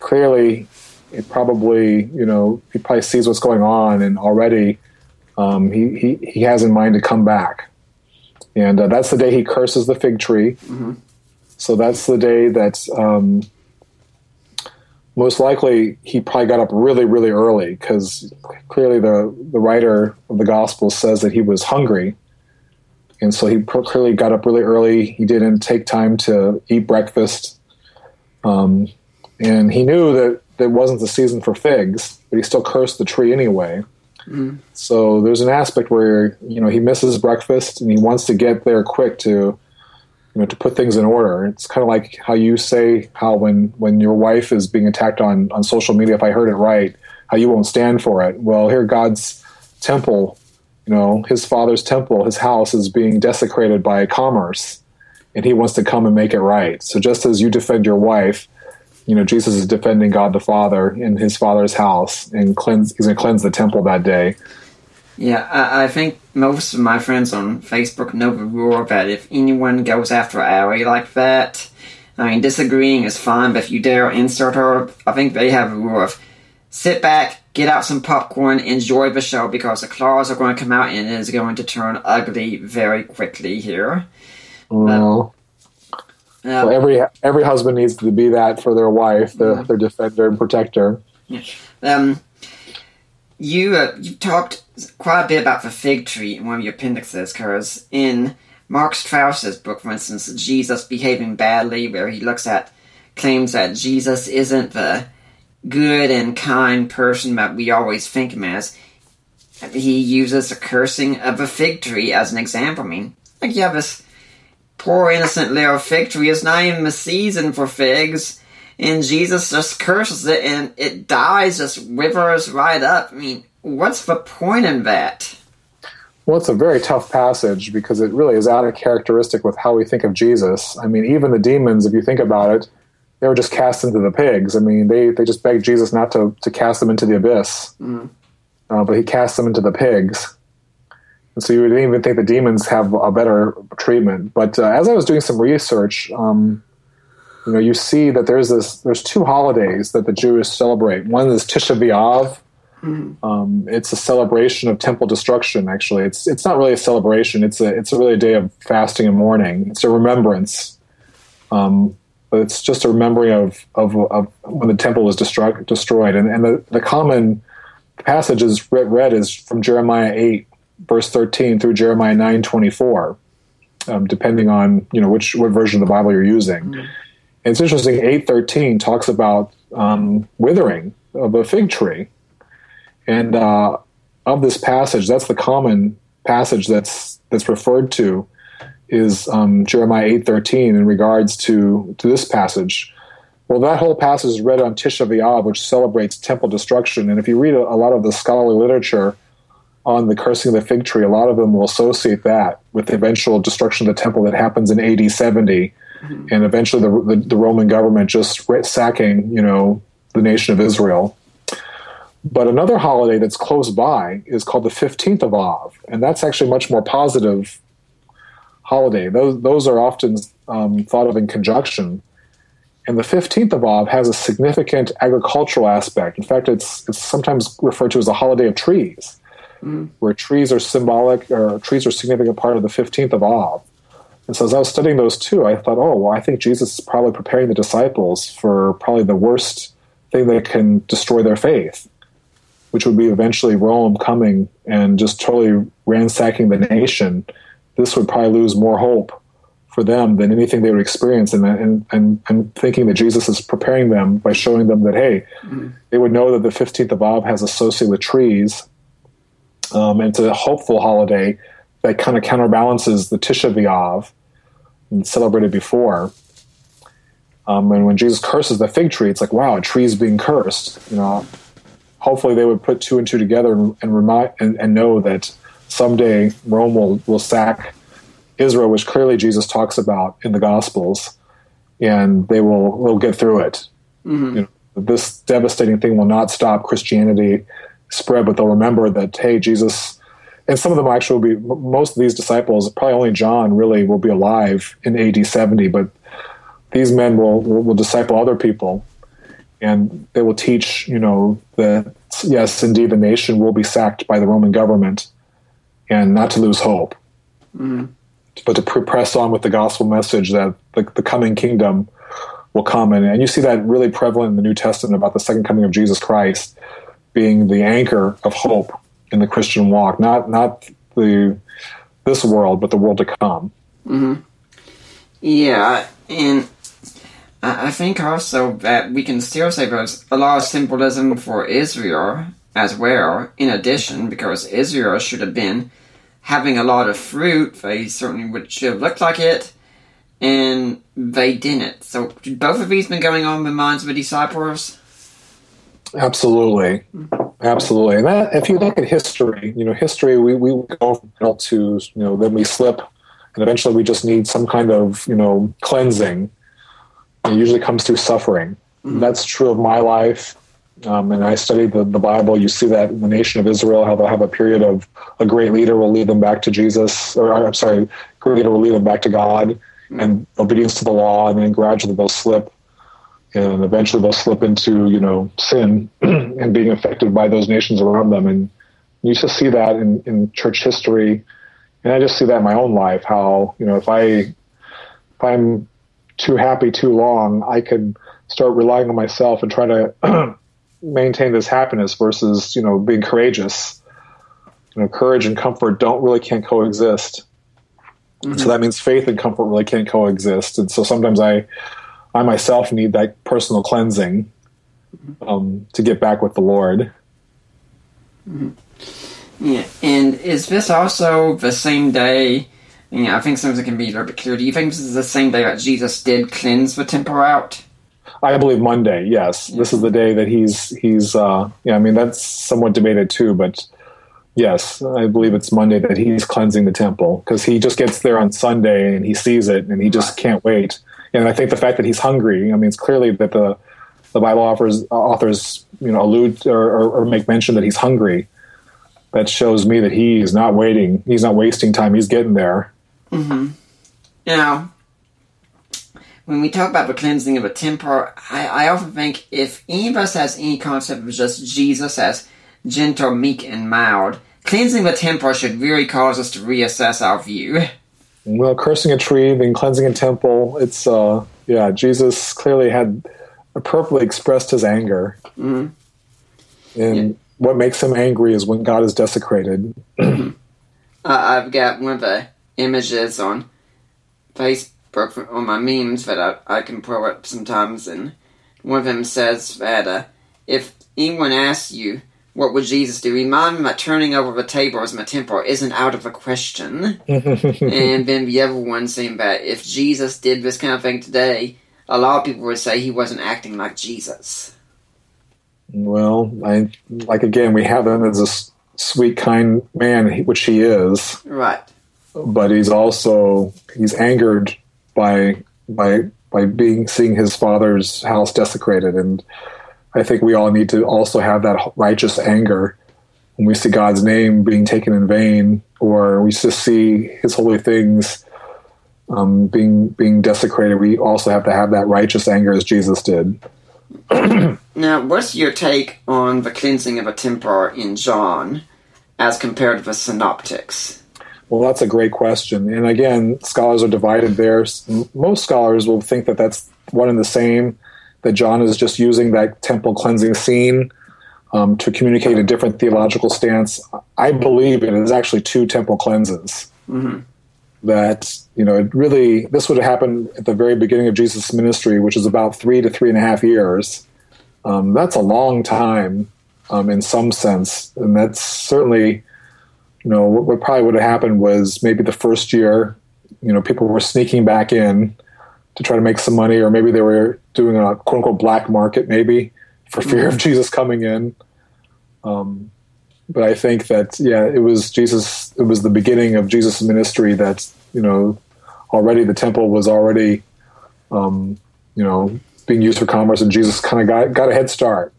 Clearly. It probably, you know, he probably sees what's going on, and already um, he, he he has in mind to come back. And uh, that's the day he curses the fig tree. Mm-hmm. So that's the day that um, most likely he probably got up really, really early because clearly the, the writer of the gospel says that he was hungry. And so he clearly got up really early. He didn't take time to eat breakfast. Um, and he knew that it wasn't the season for figs, but he still cursed the tree anyway. Mm. So there's an aspect where, you know, he misses breakfast and he wants to get there quick to, you know, to put things in order. It's kind of like how you say how when, when your wife is being attacked on, on social media, if I heard it right, how you won't stand for it. Well, here God's temple, you know, his father's temple, his house is being desecrated by commerce, and he wants to come and make it right. So just as you defend your wife, you know, Jesus is defending God the Father in his Father's house, and cleanse, he's going to cleanse the temple that day. Yeah, I, I think most of my friends on Facebook know the rule that if anyone goes after Allie like that, I mean, disagreeing is fine, but if you dare insult her, I think they have a rule of sit back, get out some popcorn, enjoy the show, because the claws are going to come out and it is going to turn ugly very quickly here. Well... Um, Um, so every every husband needs to be that for their wife, their, yeah. their defender and protector. Yeah. Um, you uh, you talked quite a bit about the fig tree in one of your appendixes, because in Mark Strauss's book, for instance, Jesus Behaving Badly, where he looks at claims that Jesus isn't the good and kind person that we always think him as. He uses the cursing of a fig tree as an example. I mean, like you have this poor innocent little fig tree. It's not even the season for figs, and Jesus just curses it, and it dies, just withers right up. I mean, what's the point in that? Well, it's a very tough passage because it really is out of characteristic with how we think of Jesus. I mean, even the demons, if you think about it, they were just cast into the pigs. I mean, they, they just begged Jesus not to, to cast them into the abyss, mm. uh, but he cast them into the pigs. And so you wouldn't even think the demons have a better treatment. But uh, as I was doing some research, um, you know, you see that there's this there's two holidays that the Jews celebrate. One is Tisha B'Av. Mm-hmm. Um, it's a celebration of temple destruction. Actually, it's it's not really a celebration. It's a it's really a day of fasting and mourning. It's a remembrance, um, but it's just a remembering of of, of when the temple was destruct, destroyed. And and the, the common passages read, read is from Jeremiah eight. Verse thirteen through Jeremiah nine twenty four, um, depending on you know which what version of the Bible you're using, mm-hmm. It's interesting, eight thirteen talks about um, withering of a fig tree. And uh, of this passage, that's the common passage that's that's referred to, is um, Jeremiah eight thirteen in regards to, to this passage. Well, that whole passage is read on Tisha B'Av, which celebrates temple destruction. And if you read a, a lot of the scholarly literature on the cursing of the fig tree, a lot of them will associate that with the eventual destruction of the temple that happens in A D seventy, mm-hmm. and eventually the, the, the Roman government just sacking, you know, the nation of Israel. But another holiday that's close by is called the fifteenth of Av, and that's actually a much more positive holiday. Those those are often um, thought of in conjunction. And the fifteenth of Av has a significant agricultural aspect. In fact, it's it's sometimes referred to as a holiday of trees. Mm. Where trees are symbolic, or trees are a significant part of the fifteenth of Av. And so as I was studying those two, I thought, oh, well, I think Jesus is probably preparing the disciples for probably the worst thing that can destroy their faith, which would be eventually Rome coming and just totally ransacking the nation. This would probably lose more hope for them than anything they would experience. And and, and I'm thinking that Jesus is preparing them by showing them that, hey, mm-hmm. they would know that the fifteenth of Av has associated with trees. Um, and it's a hopeful holiday that kind of counterbalances the Tisha B'Av celebrated before. Um, and when Jesus curses the fig tree, it's like, wow, a tree's being cursed. You know, hopefully they would put two and two together and and, remind, and, and know that someday Rome will, will sack Israel, which clearly Jesus talks about in the Gospels, and they will will get through it. Mm-hmm. You know, this devastating thing will not stop Christianity spread, but they'll remember that, hey, Jesus, and some of them actually will be, most of these disciples, probably only John really will be alive in A D seventy, but these men will, will, will disciple other people, and they will teach, you know, that, yes, indeed, the nation will be sacked by the Roman government, and not to lose hope, mm-hmm. but to press on with the gospel message that the, the coming kingdom will come. And, and you see that really prevalent in the New Testament about the second coming of Jesus Christ being the anchor of hope in the Christian walk, not not the this world, but the world to come. Mm-hmm. Yeah, and I think also that we can still say there's a lot of symbolism for Israel as well, in addition, because Israel should have been having a lot of fruit. They certainly would, should have looked like it, and they didn't. So both of these been going on in the minds of the disciples? Absolutely. Absolutely. And that, if you look at history, you know, history, we, we go from adult to, you know, then we slip, and eventually we just need some kind of, you know, cleansing. It usually comes through suffering. Mm-hmm. That's true of my life. Um, and I studied the, the Bible. You see that in the nation of Israel, how they'll have a period of a great leader will lead them back to Jesus, or I'm sorry, great leader will lead them back to God and obedience to the law, and then gradually they'll slip, and eventually they'll slip into, you know, sin and being affected by those nations around them. And you just see that in, in church history, and I just see that in my own life, how, you know, if I if I'm too happy too long, I could start relying on myself and try to maintain this happiness versus, you know, being courageous. You know, courage and comfort don't really can't coexist. Mm-hmm. So that means faith and comfort really can't coexist. And so sometimes I, I myself need that personal cleansing um, to get back with the Lord. Mm-hmm. Yeah. And is this also the same day? You know, I think sometimes it can be a little bit clear. Do you think this is the same day that Jesus did cleanse the temple out? I believe Monday, yes. This is the day that he's, he's uh, yeah, I mean, that's somewhat debated too, but yes, I believe it's Monday that he's cleansing the temple, because he just gets there on Sunday and he sees it and he just can't wait. And I think the fact that he's hungry, I mean, it's clearly that the, the Bible offers, authors, you know, allude or, or, or make mention that he's hungry. That shows me that he is not waiting. He's not wasting time. He's getting there. Mm-hmm. Yeah. When we talk about the cleansing of a temple, I, I often think if any of us has any concept of just Jesus as gentle, meek, and mild, cleansing the temple should really cause us to reassess our view. Well, cursing a tree, then cleansing a temple, it's, uh, yeah, Jesus clearly had appropriately expressed his anger. Mm-hmm. And yeah. What makes him angry is when God is desecrated. uh, I've got one of the images on Facebook. for all my memes that I, I can pull up sometimes, and one of them says that uh, if anyone asks you, what would Jesus do? Remind them that turning over the table as my temple isn't out of the question. And then the other one saying that if Jesus did this kind of thing today, a lot of people would say he wasn't acting like Jesus. Well, I, like again, we have him as a sweet, kind man, which he is. Right. But he's also, he's angered by by by being seeing his father's house desecrated, and I think we all need to also have that righteous anger when we see God's name being taken in vain, or we just see his holy things um, being being desecrated. We also have to have that righteous anger as Jesus did. Now, what's your take on the cleansing of a temple in John as compared to the synoptics? Well, that's a great question. And again, scholars are divided there. Most scholars will think that that's one and the same, that John is just using that temple cleansing scene um, to communicate a different theological stance. I believe it is actually two temple cleanses. Mm-hmm. That, you know, it really, this would have happened at the very beginning of Jesus' ministry, which is about three to three and a half years. Um, that's a long time um, in some sense. And that's certainly, you know, what, what probably would have happened was maybe the first year, you know, people were sneaking back in to try to make some money, or maybe they were doing a quote-unquote black market, maybe, for fear of Jesus coming in. Um, but I think that, yeah, it was Jesus, it was the beginning of Jesus' ministry that, you know, already the temple was already, um, you know, being used for commerce, and Jesus kind of got, got a head start.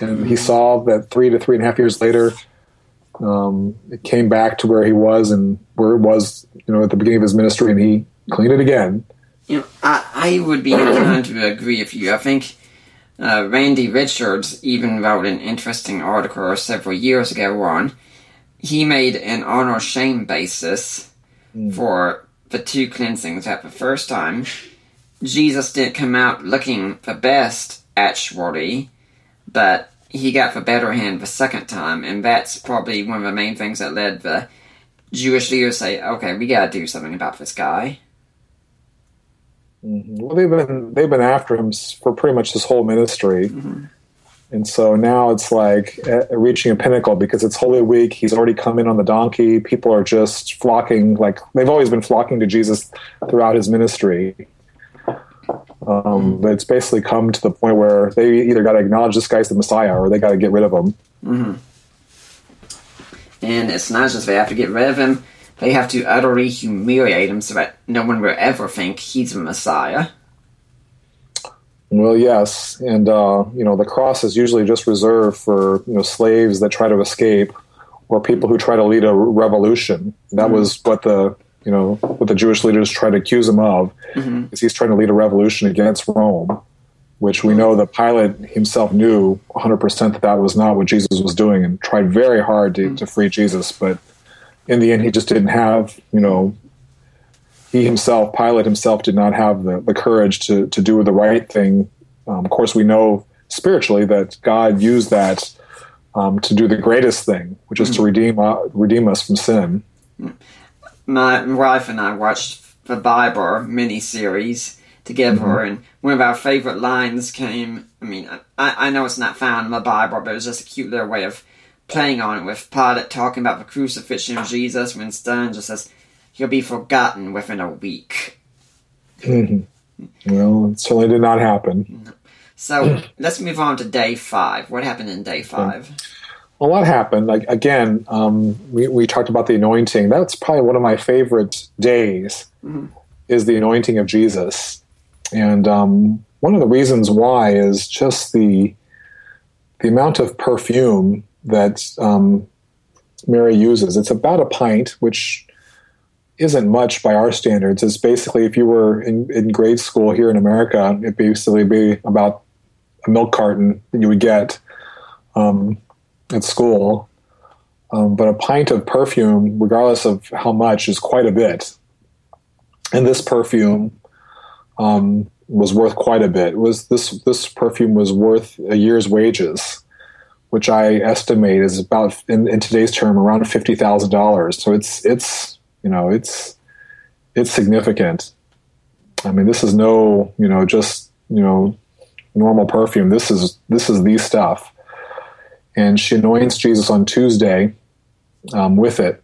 And he saw that three to three and a half years later, um, it came back to where he was and where it was, you know, at the beginning of his ministry, and he cleaned it again. You know, I, I would be inclined to agree with you. I think uh, Randy Richards even wrote an interesting article several years ago on, he made an honor-shame basis mm. for the two cleansings. At the first time, Jesus didn't come out looking the best, actually, but he got the better hand the second time, and that's probably one of the main things that led the Jewish leaders to say, okay, we gotta do something about this guy. Mm-hmm. Well, they've been they've been after him for pretty much his whole ministry, mm-hmm. and so now it's like at, at reaching a pinnacle because it's Holy Week. He's already come in on the donkey. People are just flocking, like they've always been flocking to Jesus throughout his ministry. Um, mm-hmm. But it's basically come to the point where they either got to acknowledge this guy's the Messiah or they got to get rid of him. Mm-hmm. And it's not just they have to get rid of him. They have to utterly humiliate him so that no one will ever think he's a Messiah. Well, yes. And, uh, you know, the cross is usually just reserved for, you know, slaves that try to escape or people who try to lead a revolution. That mm-hmm. was what the, you know, what the Jewish leaders tried to accuse him of, mm-hmm. is he's trying to lead a revolution against Rome, which we know that Pilate himself knew one hundred percent that that was not what Jesus was doing and tried very hard to, mm-hmm. to free Jesus, but in the end, he just didn't have, you know, he himself, Pilate himself, did not have the, the courage to, to do the right thing. Um, of course, we know spiritually that God used that um, to do the greatest thing, which is mm-hmm. to redeem uh, redeem us from sin. My wife and I watched the Bible mini-series together, mm-hmm. and one of our favorite lines came, I mean, I, I know it's not found in the Bible, but it was just a cute little way of playing on it with Pilate talking about the crucifixion of Jesus when Stern just says, he'll be forgotten within a week. Mm-hmm. Well, it certainly did not happen. So let's move on to day five. What happened in day five? A lot happened. Like again, um, we, we talked about the anointing. That's probably one of my favorite days, mm-hmm. is the anointing of Jesus. And um, one of the reasons why is just the the amount of perfume that um, Mary uses. It's about a pint, which isn't much by our standards. It's basically, if you were in, in grade school here in America, it'd basically be about a milk carton that you would get um, at school. Um, but a pint of perfume, regardless of how much, is quite a bit. And this perfume um, was worth quite a bit. It was this this perfume was worth a year's wages, which I estimate is about, in, in today's term, around fifty thousand dollars. So it's it's you know it's it's significant. I mean, this is no, you know, just, you know, normal perfume. This is, this is the stuff. And she anoints Jesus on Tuesday um, with it.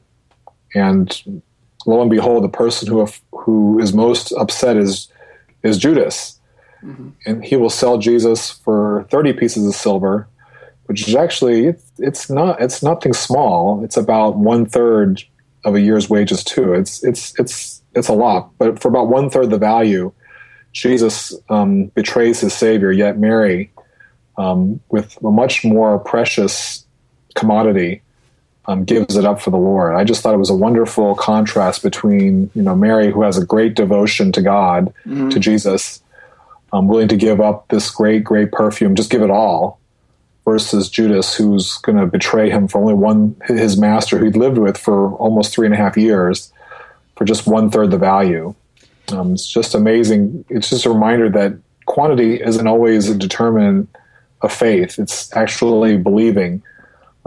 And lo and behold, the person who who is most upset is is Judas. Mm-hmm. And he will sell Jesus for thirty pieces of silver, which is actually, it's, it's not, it's nothing small. It's about one third of a year's wages too. It's, it's, it's, it's a lot, but for about one third the value, Jesus um, betrays his Savior. Yet Mary, um, with a much more precious commodity, um, gives it up for the Lord. I just thought it was a wonderful contrast between, you know, Mary, who has a great devotion to God, mm-hmm. to Jesus, um, willing to give up this great, great perfume, just give it all, versus Judas, who's going to betray him for only one, his master who he'd lived with for almost three and a half years, for just one third the value. Um, it's just amazing. It's just a reminder that quantity isn't always a determinant of faith. It's actually believing.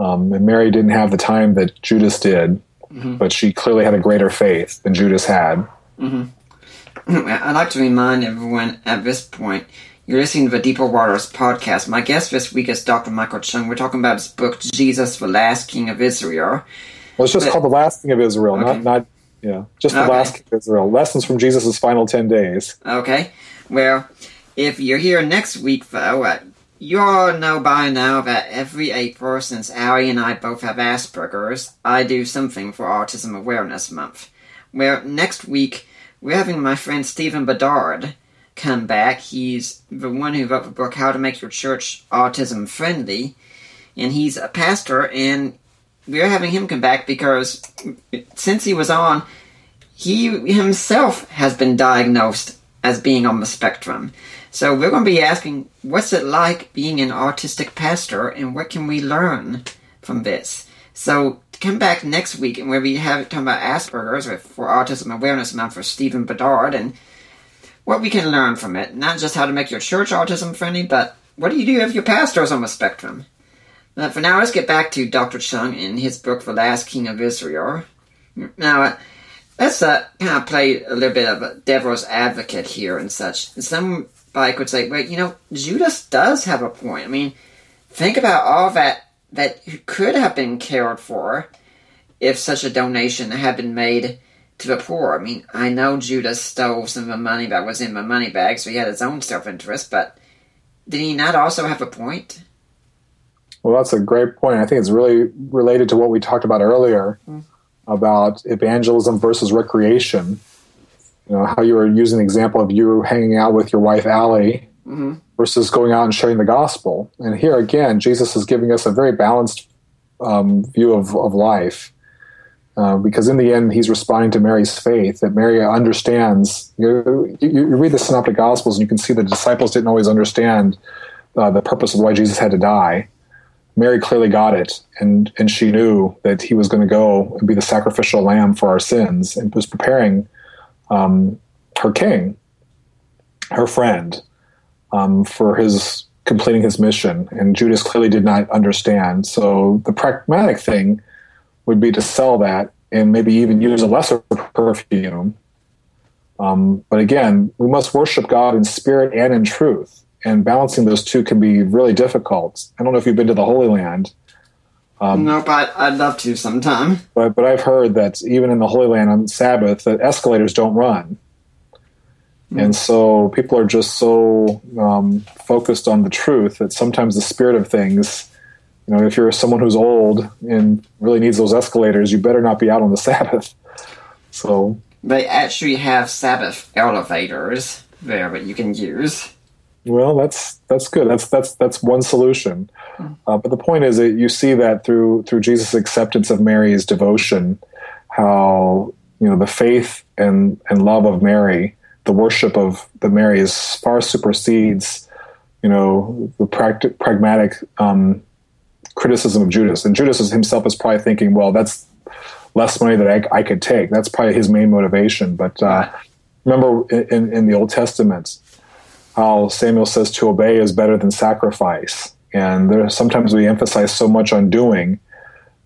Um, and Mary didn't have the time that Judas did, mm-hmm. but she clearly had a greater faith than Judas had. Mm-hmm. I'd like to remind everyone at this point, you're listening to the Deeper Waters podcast. My guest this week is Doctor Michael Chung. We're talking about his book, Jesus, the Last King of Israel. Well, it's just but, called The Last King of Israel, okay. not, not yeah, just The okay. Last King of Israel. Lessons from Jesus' final ten days. Okay. Well, if you're here next week, though, uh, you all know by now that every April, since Allie and I both have Asperger's, I do something for Autism Awareness Month. Well, next week, we're having my friend Stephen Bedard come back. He's the one who wrote the book How to Make Your Church Autism Friendly, and he's a pastor, and we're having him come back because since he was on, he himself has been diagnosed as being on the spectrum. So we're going to be asking, what's it like being an autistic pastor, and what can we learn from this? So come back next week, and we'll be having, talking about Asperger's for Autism Awareness Month for Stephen Bedard, and what we can learn from it. Not just how to make your church autism-friendly, but what do you do if your pastor is on the spectrum? But for now, let's get back to Doctor Chung and his book, The Last King of Israel. Now, let's uh, kind of play a little bit of a devil's advocate here and such. Somebody could say, wait, you know, Judas does have a point. I mean, think about all that that could have been cared for if such a donation had been made to the poor. I mean, I know Judas stole some of the money that was in the money bag, so he had his own self-interest, but did he not also have a point? Well, that's a great point. I think it's really related to what we talked about earlier, mm-hmm. about evangelism versus recreation. You know, how you were using the example of you hanging out with your wife, Allie, mm-hmm. versus going out and sharing the gospel. And here again, Jesus is giving us a very balanced um, view of, of life. Uh, because in the end, he's responding to Mary's faith, that Mary understands. You, you, you read the Synoptic Gospels, and you can see the disciples didn't always understand uh, the purpose of why Jesus had to die. Mary clearly got it, and, and she knew that he was going to go and be the sacrificial lamb for our sins, and was preparing um, her king, her friend, um, for his completing his mission. And Judas clearly did not understand. So the pragmatic thing would be to sell that and maybe even use a lesser perfume. Um, but again, we must worship God in spirit and in truth, and balancing those two can be really difficult. I don't know if you've been to the Holy Land. Um, no, but I'd love to sometime. But, but I've heard that even in the Holy Land on Sabbath, that escalators don't run. Mm. And so people are just so um, focused on the truth that sometimes the spirit of things, you know, if you're someone who's old and really needs those escalators, you better not be out on the Sabbath. So they actually have Sabbath elevators there that you can use. Well, that's that's good. That's that's that's one solution. Uh, but the point is that you see that through through Jesus' acceptance of Mary's devotion, how, you know, the faith and and love of Mary, the worship of the Mary, is far supersedes, you know, the practic- pragmatic. Um, criticism of Judas. And Judas himself is probably thinking, well, that's less money that I, I could take. That's probably his main motivation. But uh, remember in, in the Old Testament, how Samuel says to obey is better than sacrifice. And there, sometimes we emphasize so much on doing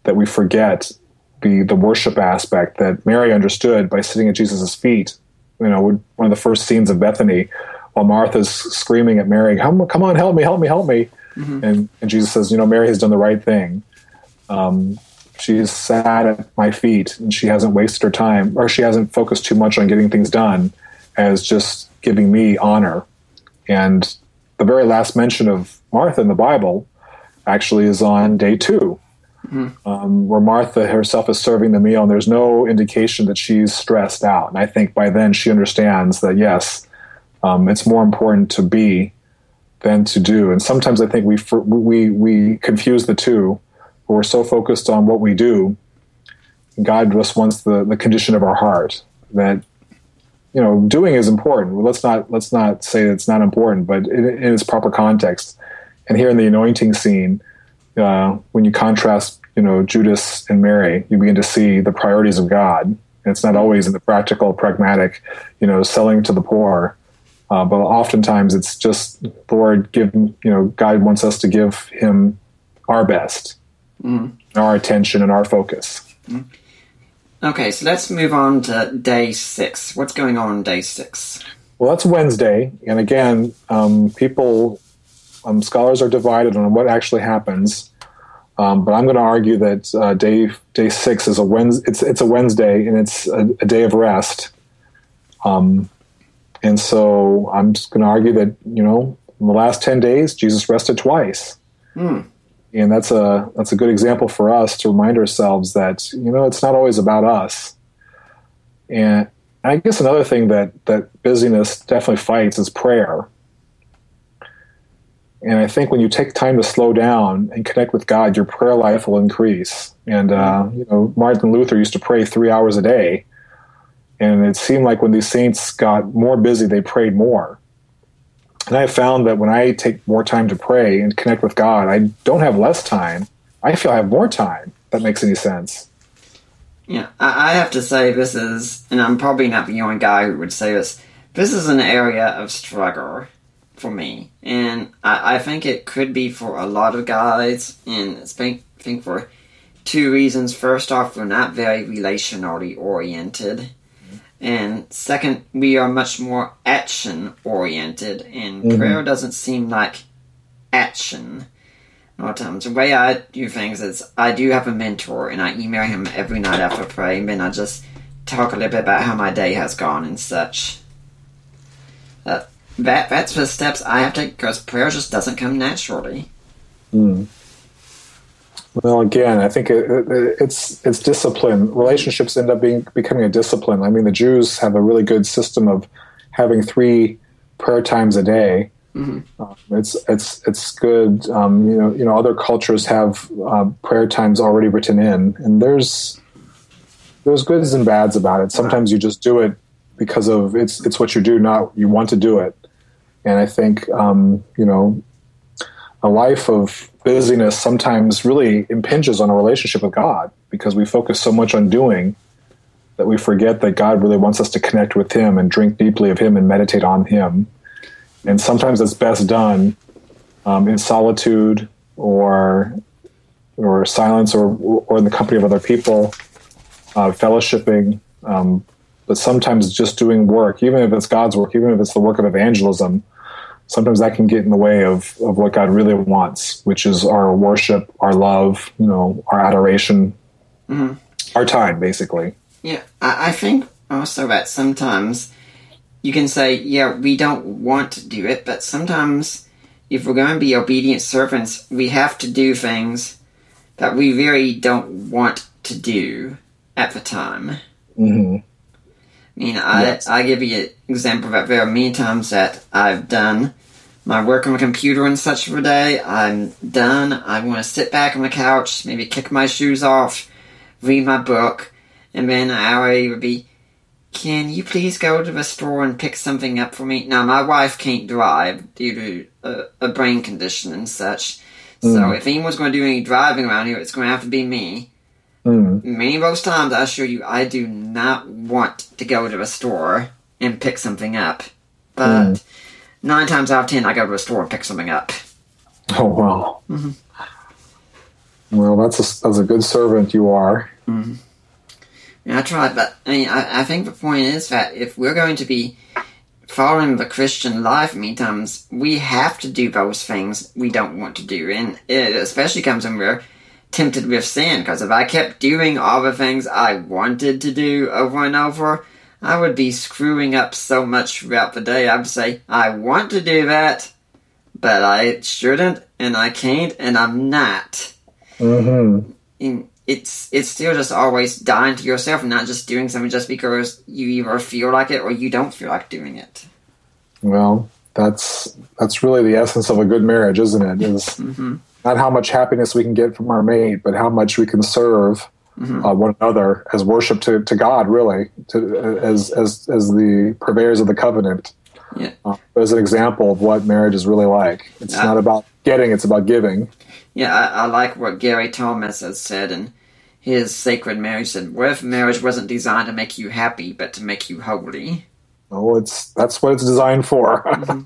that we forget the, the worship aspect that Mary understood by sitting at Jesus' feet you know, one of the first scenes of Bethany, while Martha's screaming at Mary, come, come on, help me, help me, help me. Mm-hmm. And, and Jesus says, you know, Mary has done the right thing. Um, she is sat at my feet, and she hasn't wasted her time, or she hasn't focused too much on getting things done as just giving me honor. And the very last mention of Martha in the Bible actually is on day two, mm-hmm. um, where Martha herself is serving the meal, and there's no indication that she's stressed out. And I think by then she understands that, yes, um, it's more important to be than to do. And sometimes I think we we we confuse the two. We're so focused on what we do. God just wants the, the condition of our heart, that, you know, doing is important. Let's not let's not say it's not important, but in, in its proper context. And here in the anointing scene, uh, when you contrast, you know, Judas and Mary, you begin to see the priorities of God. And it's not always in the practical, pragmatic, you know, selling to the poor. Uh, but oftentimes it's just, Lord, give, you know, God wants us to give him our best, mm. our attention and our focus. Mm. Okay, so let's move on to day six. What's going on on day six? Well, that's Wednesday. And again, um, people, um, scholars are divided on what actually happens. Um, but I'm going to argue that uh, day day six is a Wednesday. It's, it's a Wednesday, and it's a, a day of rest. Um And so I'm just going to argue that, you know, in the last ten days, Jesus rested twice. Mm. And that's a that's a good example for us to remind ourselves that, you know, it's not always about us. And I guess another thing that, that busyness definitely fights is prayer. And I think when you take time to slow down and connect with God, your prayer life will increase. And, uh, you know, Martin Luther used to pray three hours a day. And it seemed like when these saints got more busy, they prayed more. And I found that when I take more time to pray and connect with God, I don't have less time. I feel I have more time. If that makes any sense. Yeah, I have to say this is, and I'm probably not the only guy who would say this, this is an area of struggle for me. And I, I think it could be for a lot of guys. And I think, think for two reasons. First off, we're not very relationally oriented. And second, we are much more action-oriented, and mm-hmm. prayer doesn't seem like action a lot of times. The way I do things is I do have a mentor, and I email him every night after prayer, and then I just talk a little bit about how my day has gone and such. Uh, that That's the steps I have to take, because prayer just doesn't come naturally. Mm. Well, again, I think it, it, it's it's discipline. Relationships end up being becoming a discipline. I mean, the Jews have a really good system of having three prayer times a day. Mm-hmm. Um, it's it's it's good. Um, you know, you know, other cultures have uh, prayer times already written in, and there's there's goods and bads about it. Sometimes you just do it because of it's it's what you do, not you want to do it. And I think um, you know, a life of busyness sometimes really impinges on a relationship with God, because we focus so much on doing that we forget that God really wants us to connect with him and drink deeply of him and meditate on him. And sometimes it's best done um, in solitude or or silence or or in the company of other people, uh, fellowshipping. Um, but sometimes just doing work, even if it's God's work, even if it's the work of evangelism, sometimes that can get in the way of, of what God really wants, which is our worship, our love, you know, our adoration, mm-hmm. our time, basically. Yeah, I, I think also that sometimes you can say, yeah, we don't want to do it, but sometimes if we're going to be obedient servants, we have to do things that we really don't want to do at the time. Mm-hmm. I mean, I, yes. I give you an example that there are many times that I've done my work on the computer and such for the day. I'm done. I want to sit back on the couch, maybe kick my shoes off, read my book, and then Ari would be, can you please go to the store and pick something up for me? Now, my wife can't drive due to a, a brain condition and such, mm. so if anyone's going to do any driving around here, it's going to have to be me. Mm. Many of those times, I assure you, I do not want to go to a store and pick something up. But mm. nine times out of ten, I go to a store and pick something up. Oh, wow. Mm-hmm. Well, that's a, that's a good servant you are. Mm-hmm. And I tried, but I mean, I, I think the point is that if we're going to be following the Christian life many times, we have to do those things we don't want to do. And it especially comes when we're tempted with sin, because if I kept doing all the things I wanted to do over and over, I would be screwing up so much throughout the day. I would say, I want to do that, but I shouldn't, and I can't, and I'm not. Mm-hmm. And it's it's still just always dying to yourself and not just doing something just because you either feel like it or you don't feel like doing it. Well, that's that's really the essence of a good marriage, isn't it? It's mm-hmm. not how much happiness we can get from our mate, but how much we can serve mm-hmm. uh, one another as worship to, to God, really, to, as, as as the purveyors of the covenant. Yeah. Uh, as an example of what marriage is really like. It's I, not about getting, it's about giving. Yeah, I, I like what Gary Thomas has said in his Sacred Marriage. Said, what if marriage wasn't designed to make you happy, but to make you holy? Oh, it's that's what it's designed for. Mm-hmm.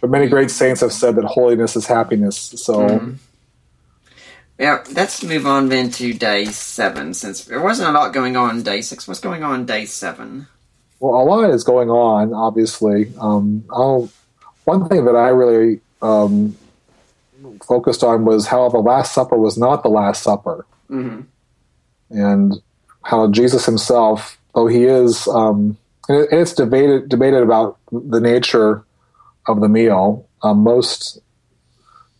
But many great saints have said that holiness is happiness, so... Mm-hmm. Yeah, let's move on then to day seven, since there wasn't a lot going on in day six. What's going on in day seven? Well, a lot is going on, obviously. Um, I'll, one thing that I really um, focused on was how the Last Supper was not the Last Supper. Mm-hmm. And how Jesus himself, though he is, um, and it, it's debated, debated about the nature of the meal. Uh, most,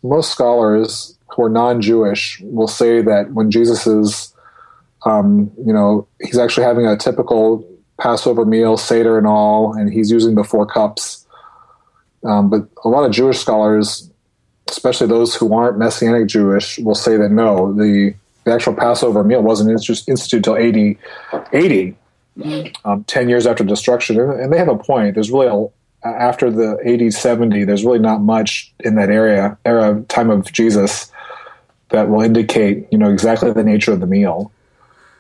most scholars who are non-Jewish will say that when Jesus is, um, you know, he's actually having a typical Passover meal, Seder and all, and he's using the four cups. Um, but a lot of Jewish scholars, especially those who aren't Messianic Jewish, will say that no, the, the actual Passover meal wasn't instituted until A D, eighty, um, ten years after destruction. And they have a point. There's really, a, after the A D seventy, there's really not much in that area, era, time of Jesus that will indicate, you know, exactly the nature of the meal.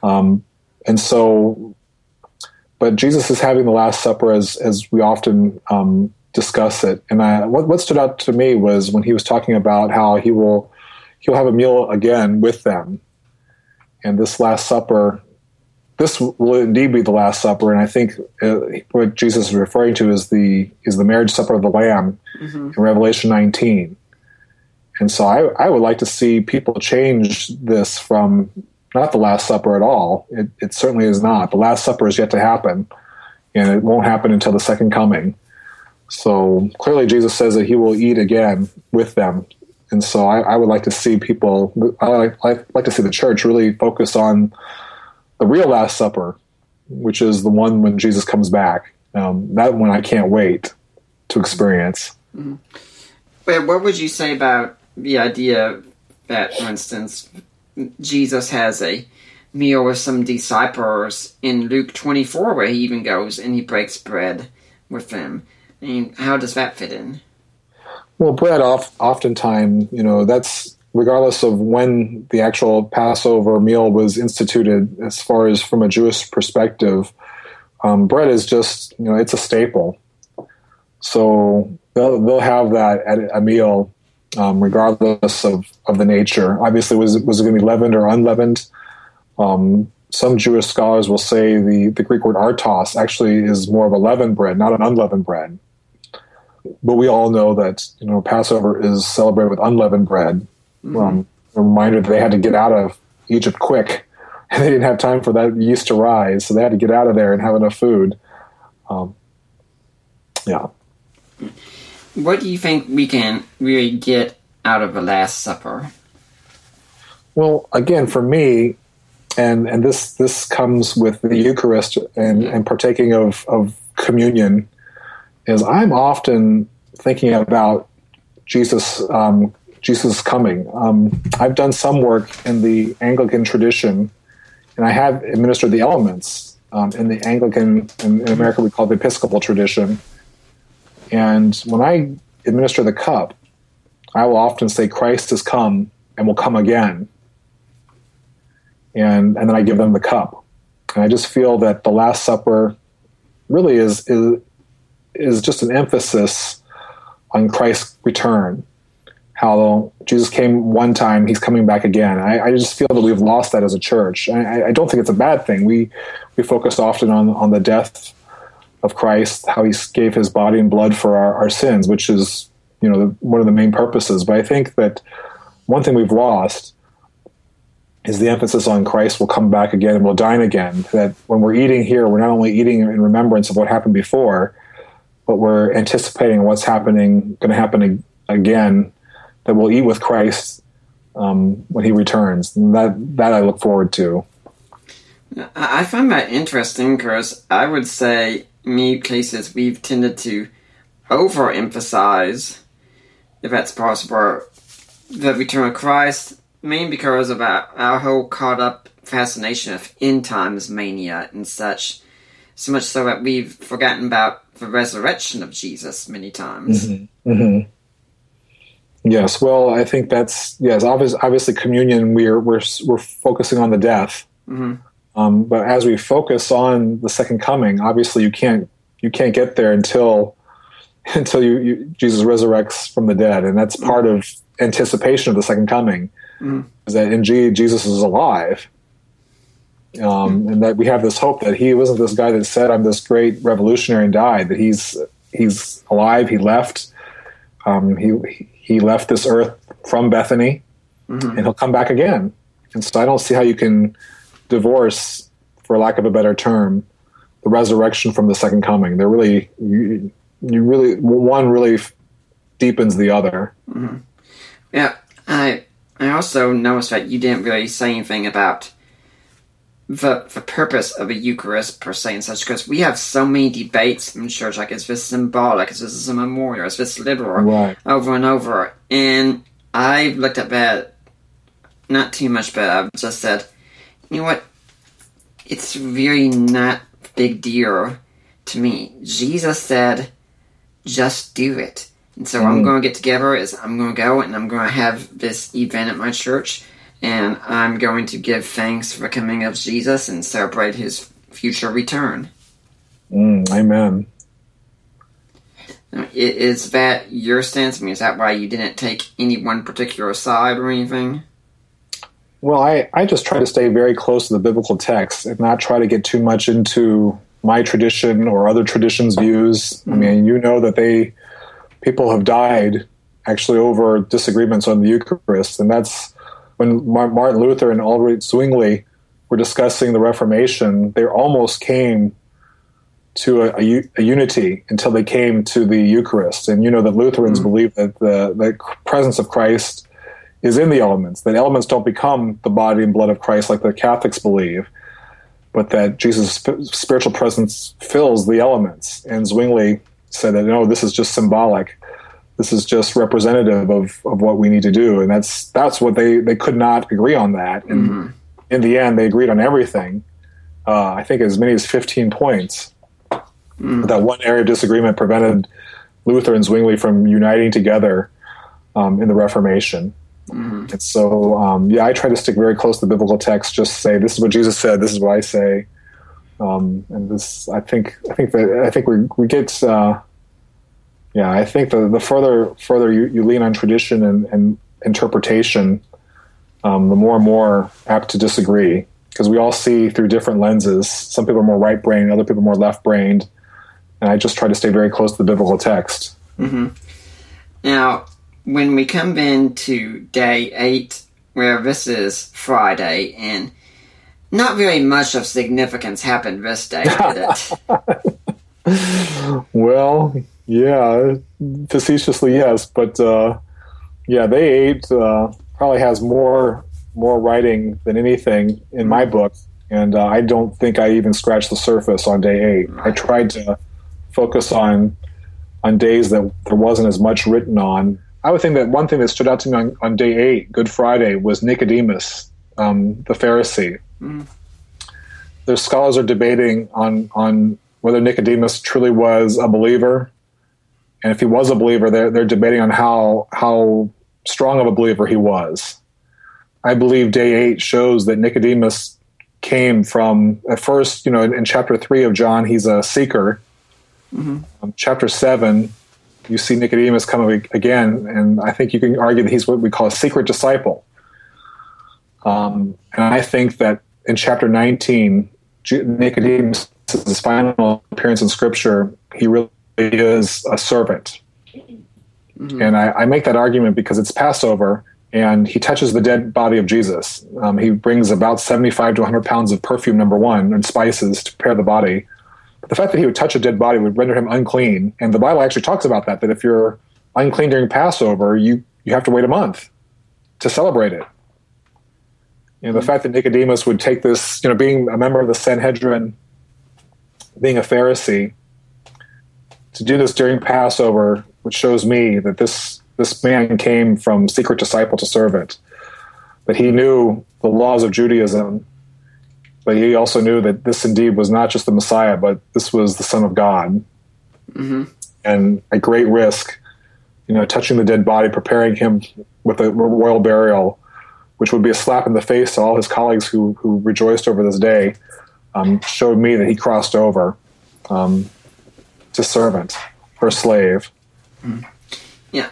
Um, and so... But Jesus is having the Last Supper as as we often um, discuss it. And I, what, what stood out to me was when he was talking about how he will he'll have a meal again with them. And this Last Supper, this will indeed be the Last Supper. And I think uh, what Jesus is referring to is the is the marriage supper of the Lamb mm-hmm. in Revelation nineteen. And so I, I would like to see people change this from... not the Last Supper at all. It, it certainly is not. The Last Supper is yet to happen, and it won't happen until the second coming. So clearly Jesus says that he will eat again with them. And so I, I would like to see people, I like, I like to see the church really focus on the real Last Supper, which is the one when Jesus comes back. Um, that one I can't wait to experience. Mm-hmm. But what would you say about the idea that, for instance, Jesus has a meal with some disciples in Luke twenty-four, where he even goes and he breaks bread with them. I mean, how does that fit in? Well, bread, oft, oftentimes, you know, that's regardless of when the actual Passover meal was instituted, as far as from a Jewish perspective, um, bread is just, you know, it's a staple. So they'll, they'll have that at a meal Um, regardless of, of the nature. Obviously, was, was it going to be leavened or unleavened? Um, some Jewish scholars will say the, the Greek word artos actually is more of a leavened bread, not an unleavened bread. But we all know that, you know, Passover is celebrated with unleavened bread. Mm-hmm. Um, a reminder that they had to get out of Egypt quick, and they didn't have time for that yeast to rise, so they had to get out of there and have enough food. Um, yeah. What do you think we can really get out of the Last Supper? Well, again, for me, and, and this this comes with the Eucharist and, and partaking of, of communion, is I'm often thinking about Jesus um, Jesus coming. Um, I've done some work in the Anglican tradition, and I have administered the elements um, in the Anglican, in, in America we call it the Episcopal tradition. And when I administer the cup, I will often say, Christ has come and will come again. And and then I give them the cup. And I just feel that the Last Supper really is is, is just an emphasis on Christ's return. how Jesus came one time, he's coming back again. I, I just feel that we've lost that as a church. I, I don't think it's a bad thing. We we focus often on, on the death of Christ, how he gave his body and blood for our, our sins, which is, you know, the, one of the main purposes. But I think that one thing we've lost is the emphasis on Christ will come back again and will dine again. That when we're eating here, we're not only eating in remembrance of what happened before, but we're anticipating what's happening, going to happen again, that we'll eat with Christ um, when he returns. And that, that I look forward to. I find that interesting, because I would say many places we've tended to overemphasize, if that's possible, the return of Christ, mainly because of our, our whole caught-up fascination of end times mania and such, so much so that we've forgotten about the resurrection of Jesus many times. Mm-hmm. Mm-hmm. Yes, well, I think that's, yes, obvious, obviously communion, we're, we're, we're focusing on the death, mm-hmm. um, but as we focus on the second coming, obviously you can't, you can't get there until, until you, you Jesus resurrects from the dead, and that's part mm-hmm. of anticipation of the second coming. Mm-hmm. Is that indeed Jesus is alive, um, mm-hmm. and that we have this hope that he wasn't this guy that said, "I'm this great revolutionary," and died. That he's he's alive. He left. Um, he he left this earth from Bethany, mm-hmm. and he'll come back again. And so I don't see how you can divorce, for lack of a better term, the resurrection from the second coming. They're really you, you really one really deepens the other. Mm-hmm. Yeah, I. I also noticed that you didn't really say anything about the the purpose of a Eucharist per se and such, because we have so many debates in church, like, is this symbolic, is this a memorial, is this literal, right. over and over. And I looked at that, not too much, but I just said, you know what, it's really not a big deal to me. Jesus said, just do it. And so mm-hmm. I'm going to get together is I'm going to go and I'm going to have this event at my church, and I'm going to give thanks for the coming of Jesus and celebrate his future return. Mm, amen. Is that your stance? I mean, is that why you didn't take any one particular side or anything? Well, I, I just try to stay very close to the biblical text and not try to get too much into my tradition or other traditions' views. Mm-hmm. I mean, you know that they... people have died actually over disagreements on the Eucharist, and that's when Martin Luther and Ulrich Zwingli were discussing the Reformation. They almost came to a, a, a unity until they came to the Eucharist. And you know that Lutherans mm-hmm. believe that the, the presence of Christ is in the elements, that elements don't become the body and blood of Christ like the Catholics believe, but that Jesus' sp- spiritual presence fills the elements. And Zwingli said that, no, this is just symbolic. This is just representative of, of what we need to do. And that's that's what they, they could not agree on that. And mm-hmm. in the end, they agreed on everything. Uh, I think as many as fifteen points. Mm-hmm. That one area of disagreement prevented Luther and Zwingli from uniting together um, in the Reformation. Mm-hmm. And so, um, yeah, I try to stick very close to the biblical text, just say, this is what Jesus said, this is what I say. Um, and this, I think, I think that I think we we get, uh, yeah. I think the, the further further you, you lean on tradition and, and interpretation, um, the more and more apt to disagree, because we all see through different lenses. Some people are more right-brained, other people are more left-brained, and I just try to stay very close to the biblical text. Mm-hmm. Now, when we come into day eight, where this is Friday, and not really much of significance happened this day, did it? Well, yeah, facetiously, yes. But, uh, yeah, they ate uh, probably has more more writing than anything in my book. And uh, I don't think I even scratched the surface on day eight. I tried to focus on on days that there wasn't as much written on. I would think that one thing that stood out to me on, on day eight, Good Friday, was Nicodemus, um, the Pharisee. Mm. The scholars are debating on, on whether Nicodemus truly was a believer, and if he was a believer, they're, they're debating on how how strong of a believer he was. I believe day eight shows that Nicodemus came from, at first, you know, in, in chapter three of John, he's a seeker. Mm-hmm. Um, chapter seven, you see Nicodemus come again, and I think you can argue that he's what we call a secret disciple. Um, and I think that in chapter nineteen, Nicodemus' his final appearance in Scripture, he really is a servant. Mm-hmm. And I, I make that argument because it's Passover, and he touches the dead body of Jesus. Um, he brings about seventy-five to one hundred pounds of perfume, number one, and spices to prepare the body. But the fact that he would touch a dead body would render him unclean. And the Bible actually talks about that, that if you're unclean during Passover, you, you have to wait a month to celebrate it. You know, the mm-hmm. fact that Nicodemus would take this, you know, being a member of the Sanhedrin, being a Pharisee, to do this during Passover, which shows me that this this man came from secret disciple to servant, that he knew the laws of Judaism, but he also knew that this indeed was not just the Messiah, but this was the Son of God. Mm-hmm. And at great risk, you know, touching the dead body, preparing him with a royal burial, which would be a slap in the face to all his colleagues who, who rejoiced over this day, um, showed me that he crossed over um, to servant or slave. Mm-hmm. Yeah.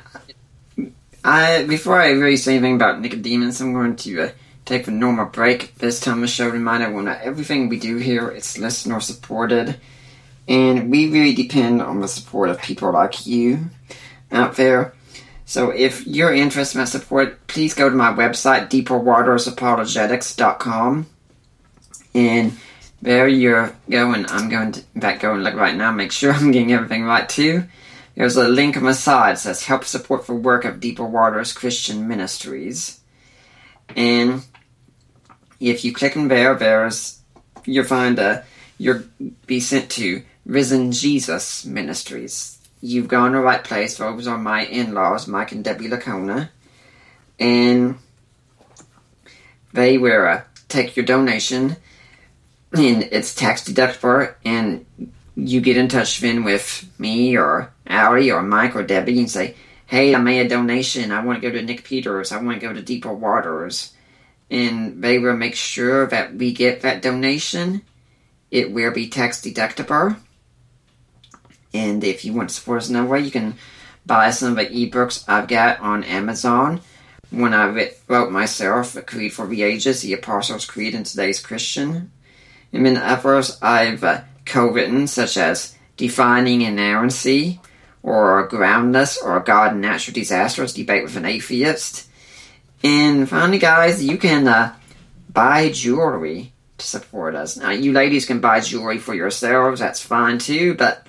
I, before I really say anything about Nicodemus, I'm going to uh, take a normal break. This time a show reminder, well, not everything we do here is listener supported, and we really depend on the support of people like you out there. So if you're interested in my support, please go to my website, deeper waters apologetics dot com, and there you're going. I'm going to, in fact, go and look right now, make sure I'm getting everything right too. There's a link on the side that says Help Support for Work of Deeper Waters Christian Ministries. And if you click on there, there's, you'll find a, you'll be sent to Risen Jesus Ministries. You've gone to the right place. Those are my in-laws, Mike and Debbie Lacona. And they will uh, take your donation, and it's tax deductible, and you get in touch then with me or Allie or Mike or Debbie and say, hey, I made a donation. I want to go to Nick Peters. I want to go to Deeper Waters. And they will make sure that we get that donation. It will be tax deductible. And if you want to support us in another way, you can buy some of the ebooks I've got on Amazon. When I wrote myself, The Creed for the Ages, The Apostles' Creed, and Today's Christian. And then others I've uh, co-written, such as Defining Inerrancy, or Groundless, or God and Natural Disasters, Debate with an Atheist. And finally, guys, you can uh, buy jewelry to support us. Now, you ladies can buy jewelry for yourselves, that's fine too, but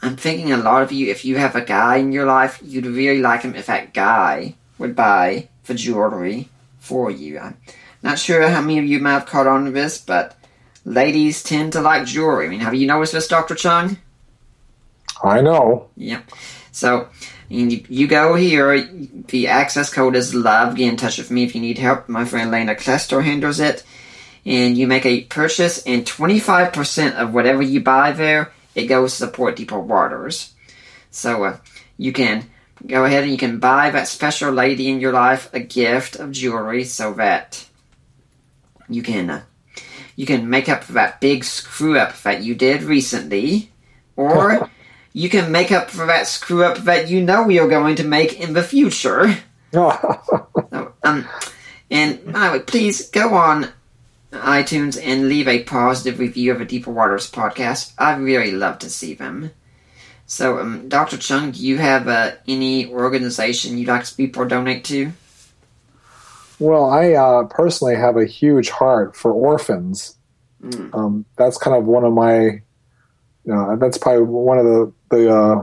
I'm thinking a lot of you, if you have a guy in your life, you'd really like him if that guy would buy the jewelry for you. I'm not sure how many of you might have caught on to this, but ladies tend to like jewelry. I mean, have you noticed this, Doctor Chung? I know. Yeah. So, you, you go here. The access code is LOVE. Get in touch with me if you need help. My friend Lena Klester handles it. And you make a purchase, and twenty-five percent of whatever you buy there, it goes to support Deeper Waters. So, uh, you can go ahead and you can buy that special lady in your life a gift of jewelry so that you can uh, you can make up for that big screw-up that you did recently, or you can make up for that screw-up that you know you're going to make in the future. so, um, and by the way, please go on iTunes and leave a positive review of a Deeper Waters podcast. I really love to see them. So, um, Doctor Chung, do you have uh, any organization you'd like people to donate to? Well, I uh, personally have a huge heart for orphans. Mm. Um, that's kind of one of my, uh, that's probably one of the the, uh,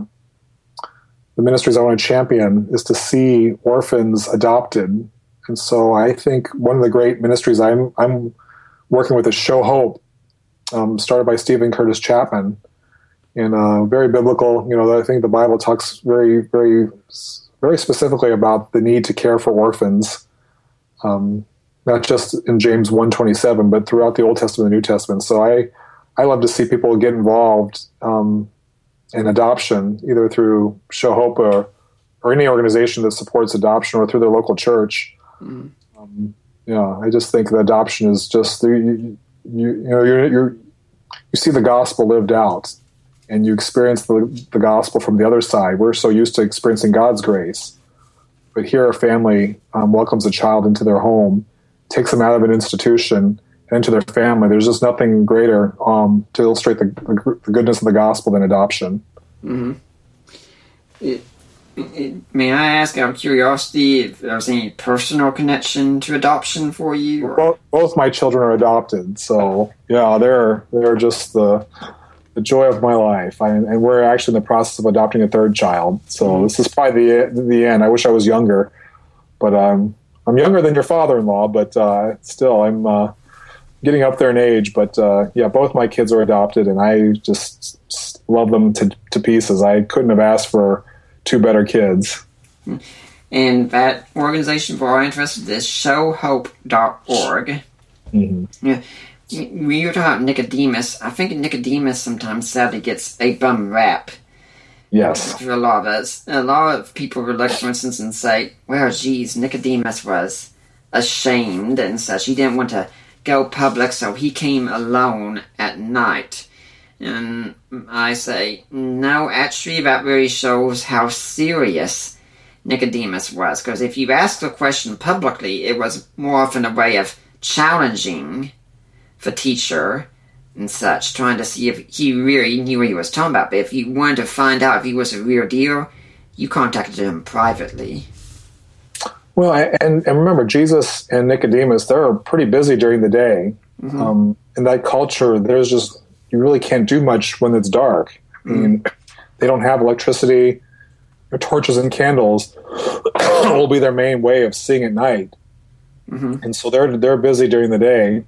the ministries I want to champion is to see orphans adopted. And so I think one of the great ministries I'm I'm working with is Show Hope, um, started by Stephen Curtis Chapman, in a very biblical, you know, I think the Bible talks very, very, very specifically about the need to care for orphans. Um, not just in James one twenty-seven, but throughout the Old Testament and the New Testament. So I, I love to see people get involved um, in adoption, either through Show Hope or, or any organization that supports adoption or through their local church. Mm. Um, yeah, I just think that adoption is just, you, you, you know, you're, you're, you see the gospel lived out. and you experience the, the gospel from the other side. We're so used to experiencing God's grace. But here a family um, welcomes a child into their home, takes them out of an institution, into their family. There's just nothing greater um, to illustrate the, the goodness of the gospel than adoption. Mm-hmm. It, it, may I ask, out of curiosity, if there was any personal connection to adoption for you? Or? Both, both my children are adopted, so yeah, they're they're just the the joy of my life. I, and we're actually in the process of adopting a third child, so mm-hmm. this is probably the the end. I wish I was younger, but um, I'm younger than your father-in-law, but uh, still, I'm. Uh, Getting up there in age, but uh, yeah, both my kids are adopted, and I just love them to to pieces. I couldn't have asked for two better kids. And that organization for our interest is show hope dot org. Mm-hmm. Yeah, when you were talking about Nicodemus, I think Nicodemus sometimes sadly gets a bum rap. Yes, for a lot of us, and a lot of people would look, for instance, and say, "Well, geez, Nicodemus was ashamed and such. He didn't want to." Go public, so he came alone at night. And I say, no, actually, that really shows how serious Nicodemus was. Because if you asked a question publicly, it was more often a way of challenging the teacher and such, trying to see if he really knew what he was talking about. But if you wanted to find out if he was a real deal, you contacted him privately. Well, and, and remember, Jesus and Nicodemus, they're pretty busy during the day. Mm-hmm. Um, in that culture, there's just, you really can't do much when it's dark. Mm-hmm. I mean, they don't have electricity, or torches and candles will be their main way of seeing at night. Mm-hmm. And so they're they're busy during the day.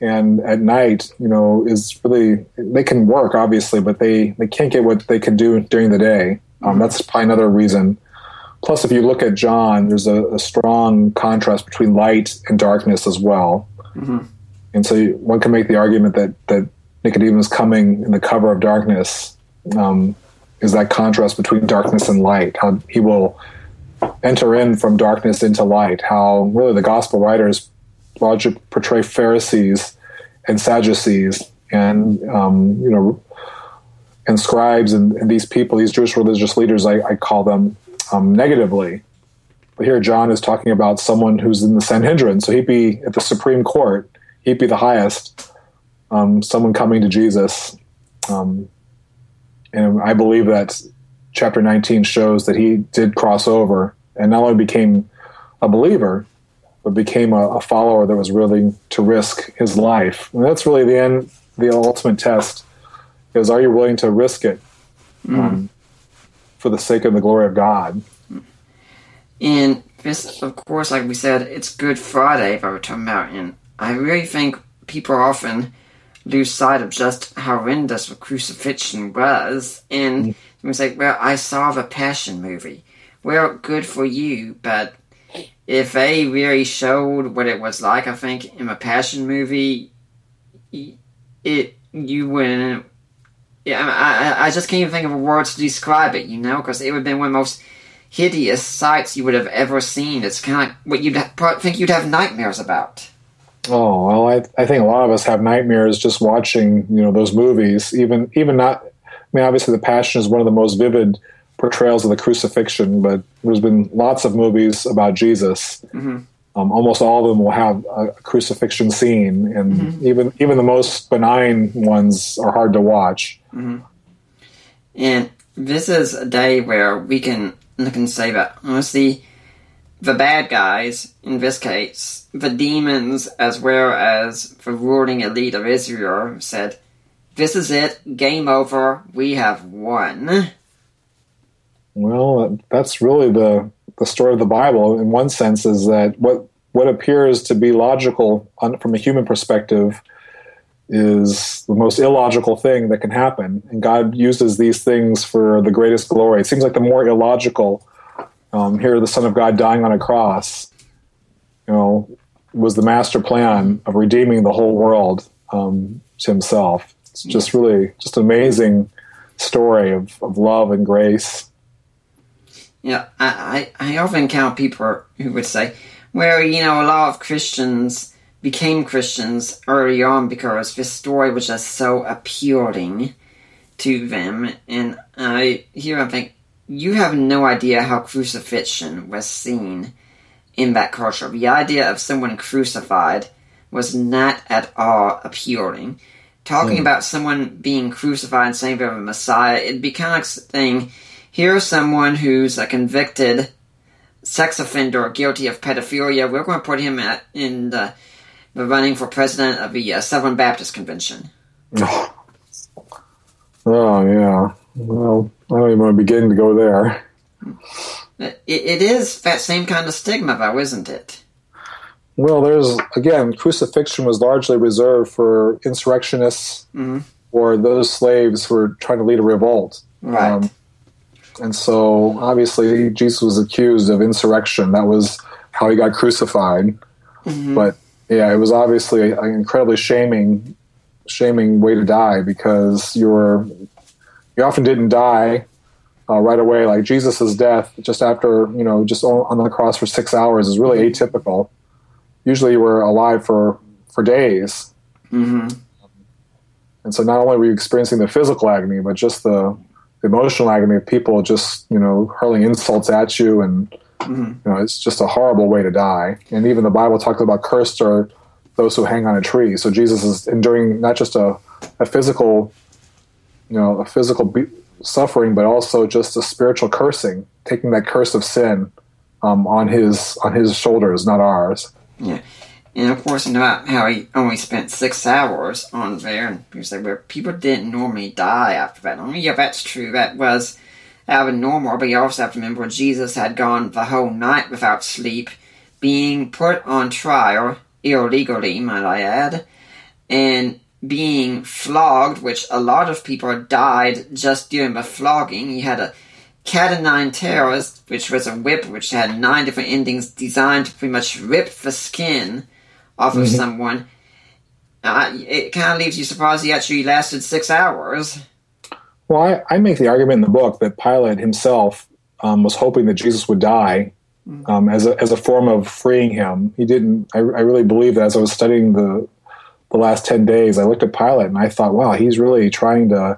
And at night, you know, is really, they can work, obviously, but they, they can't get what they can do during the day. Um, mm-hmm. That's probably another reason. Plus, if you look at John, there's a, a strong contrast between light and darkness as well. Mm-hmm. And so you, one can make the argument that, that Nicodemus coming in the cover of darkness um, is that contrast between darkness and light, how he will enter in from darkness into light, how really the gospel writers largely portray Pharisees and Sadducees and, um, you know, and scribes and, and these people, these Jewish religious leaders, I, I call them, Um, negatively. But here John is talking about someone who's in the Sanhedrin, so he'd be at the Supreme Court, he'd be the highest, um, someone coming to Jesus. Um, and I believe that chapter nineteen shows that he did cross over and not only became a believer, but became a, a follower that was willing to risk his life. And that's really the end, the ultimate test is, are you willing to risk it? Mm. Um, for the sake of the glory of God. And this, of course, like we said, it's Good Friday, if I were talking about, and I really think people often lose sight of just how horrendous the crucifixion was, and mm-hmm. we say, well, I saw the Passion movie. Well, good for you, but if they really showed what it was like, I think, in the Passion movie, it you wouldn't Yeah, I, I just can't even think of words to describe it, you know, because it would have been one of the most hideous sights you would have ever seen. It's kind of like what you'd ha- think you'd have nightmares about. Oh, well, I, I think a lot of us have nightmares just watching, you know, those movies. Even even not, I mean, obviously The Passion is one of the most vivid portrayals of the crucifixion, but there's been lots of movies about Jesus. Mm-hmm. Um, almost all of them will have a crucifixion scene, and mm-hmm. even even the most benign ones are hard to watch. Mm-hmm. And this is a day where we can look and say that, honestly, the bad guys, in this case, the demons, as well as the ruling elite of Israel, said, this is it, game over, we have won. Well, that's really the... the story of the Bible, in one sense, is that what what appears to be logical on, from a human perspective is the most illogical thing that can happen. And God uses these things for the greatest glory. It seems like the more illogical, um, here the Son of God dying on a cross, you know, was the master plan of redeeming the whole world um, to himself. It's just really just an amazing story of, of love and grace. You know, I, I, I often encounter people who would say, well, you know, a lot of Christians became Christians early on because this story was just so appealing to them, and I hear them think, you have no idea how crucifixion was seen in that culture. The idea of someone crucified was not at all appealing. Talking mm. about someone being crucified and saying they're the Messiah, it'd be kind of like saying, here's someone who's a convicted sex offender guilty of pedophilia. We're going to put him at, in the, the running for president of the uh, Southern Baptist Convention. Oh, oh yeah. Well, I don't even want to begin to go there. It, it is that same kind of stigma, though, isn't it? Well, there's, again, crucifixion was largely reserved for insurrectionists mm-hmm. or those slaves who were trying to lead a revolt. Right. Um, and so, obviously, Jesus was accused of insurrection. That was how he got crucified. Mm-hmm. But, yeah, it was obviously an incredibly shaming, shaming way to die, because you were... He often didn't die uh, right away. Like Jesus' death, just after, you know, just on the cross for six hours is really atypical. Usually you were alive for, for days. Mm-hmm. And so not only were you experiencing the physical agony, but just the, the emotional agony of people just, you know, hurling insults at you. And, mm-hmm. you know, it's just a horrible way to die. And even the Bible talks about cursed are those who hang on a tree. So Jesus is enduring not just a, a physical you know, a physical be- suffering, but also just a spiritual cursing, taking that curse of sin um, on his on his shoulders, not ours. Yeah, and of course, not how he only spent six hours on there, and you say, well, people didn't normally die after that. I mean, yeah, that's true. That was out of normal, but you also have to remember Jesus had gone the whole night without sleep, being put on trial, illegally, might I add, and being flogged, which a lot of people died just during the flogging. He had a cat of nine tails, which was a whip, which had nine different endings designed to pretty much rip the skin off of mm-hmm. someone. Uh, it kind of leaves you surprised he actually lasted six hours. Well, I, I make the argument in the book that Pilate himself um, was hoping that Jesus would die mm-hmm. um, as, a, as a form of freeing him. He didn't. I, I really believe that as I was studying the the last ten days, I looked at Pilate and I thought, wow, he's really trying to,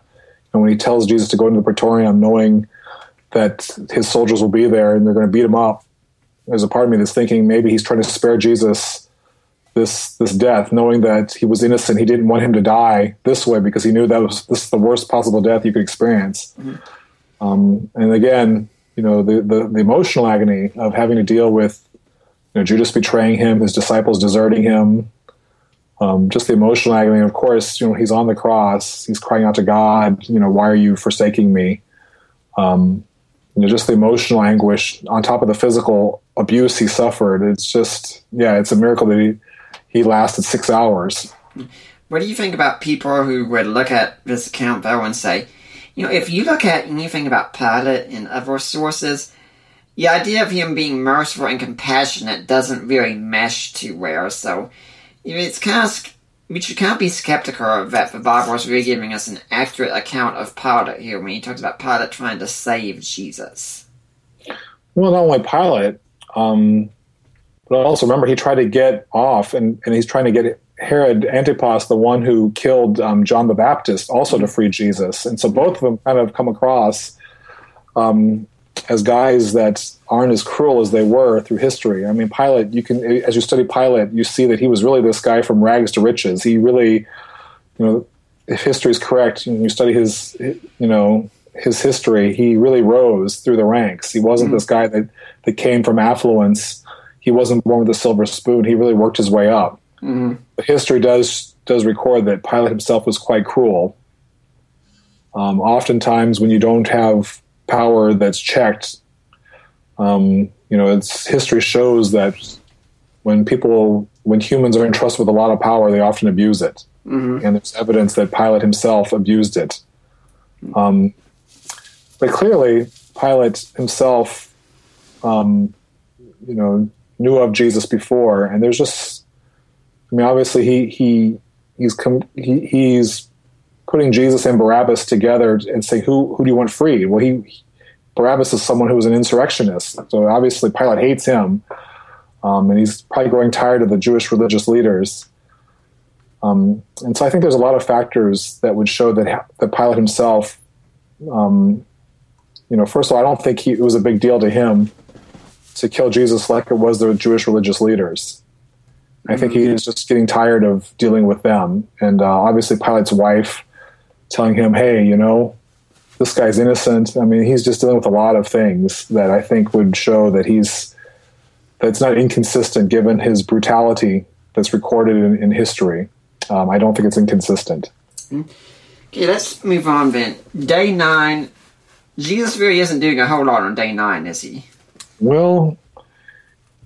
and when he tells Jesus to go into the Praetorium knowing that his soldiers will be there and they're going to beat him up, there's a part of me that's thinking maybe he's trying to spare Jesus this this death, knowing that he was innocent. He didn't want him to die this way because he knew that was this is the worst possible death you could experience. Mm-hmm. Um, and again, you know, the, the, the emotional agony of having to deal with, you know, Judas betraying him, his disciples deserting him, Um, just the emotional agony. Of course, you know, he's on the cross. He's crying out to God, you know, why are you forsaking me? Um, you know, just the emotional anguish on top of the physical abuse he suffered. It's just, yeah, it's a miracle that he, he lasted six hours. What do you think about people who would look at this account, though, and say, you know, if you look at anything about Pilate and other sources, the idea of him being merciful and compassionate doesn't really mesh too well, so... It's kind of, we should kind of be skeptical that the Bible is really giving us an accurate account of Pilate here when he talks about Pilate trying to save Jesus. Well, not only Pilate, um, but also remember he tried to get off, and, and he's trying to get Herod Antipas, the one who killed um, John the Baptist, also to free Jesus. And so both of them kind of come across um, as guys that aren't as cruel as they were through history. I mean, Pilate, you can, as you study Pilate, you see that he was really this guy from rags to riches. He really, you know, if history is correct, you study his, you know, his history, he really rose through the ranks. He wasn't mm-hmm. this guy that, that came from affluence. He wasn't born with a silver spoon. He really worked his way up. Mm-hmm. But history does, does record that Pilate himself was quite cruel. Um, oftentimes when you don't have power that's checked, um, you know, it's history shows that when people, when humans are entrusted with a lot of power, they often abuse it. Mm-hmm. And there's evidence that Pilate himself abused it. Um, but clearly, Pilate himself, um, you know, knew of Jesus before, and there's just, I mean, obviously he he he's com- he, he's. putting Jesus and Barabbas together and saying, who who do you want free? Well, he Barabbas is someone who was an insurrectionist. So obviously Pilate hates him. Um, and he's probably growing tired of the Jewish religious leaders. Um, and so I think there's a lot of factors that would show that the pilot himself, um, you know, first of all, I don't think he, it was a big deal to him to kill Jesus like it was the Jewish religious leaders. I think he is just getting tired of dealing with them. And uh, obviously Pilate's wife telling him, hey, you know, this guy's innocent. I mean, he's just dealing with a lot of things that I think would show that he's, that's not inconsistent given his brutality that's recorded in, in history. Um, I don't think it's inconsistent. Okay, let's move on then. Day nine, Jesus really isn't doing a whole lot on day nine, is he? Well,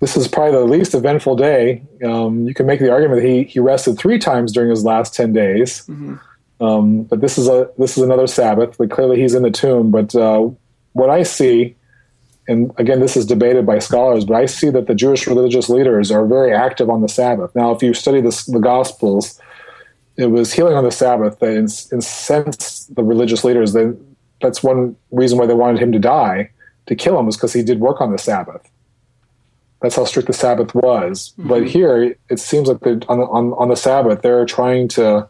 this is probably the least eventful day. Um, you can make the argument that he, he rested three times during his last ten days. Mm-hmm. Um, but this is a this is another Sabbath. But clearly he's in the tomb. But uh, what I see, and again, this is debated by scholars, but I see that the Jewish religious leaders are very active on the Sabbath. Now, if you study this, the Gospels, it was healing on the Sabbath that incensed the religious leaders. They, that's one reason why they wanted him to die, to kill him, was because he did work on the Sabbath. That's how strict the Sabbath was. Mm-hmm. But here, it seems like on, on, on the Sabbath, they're trying to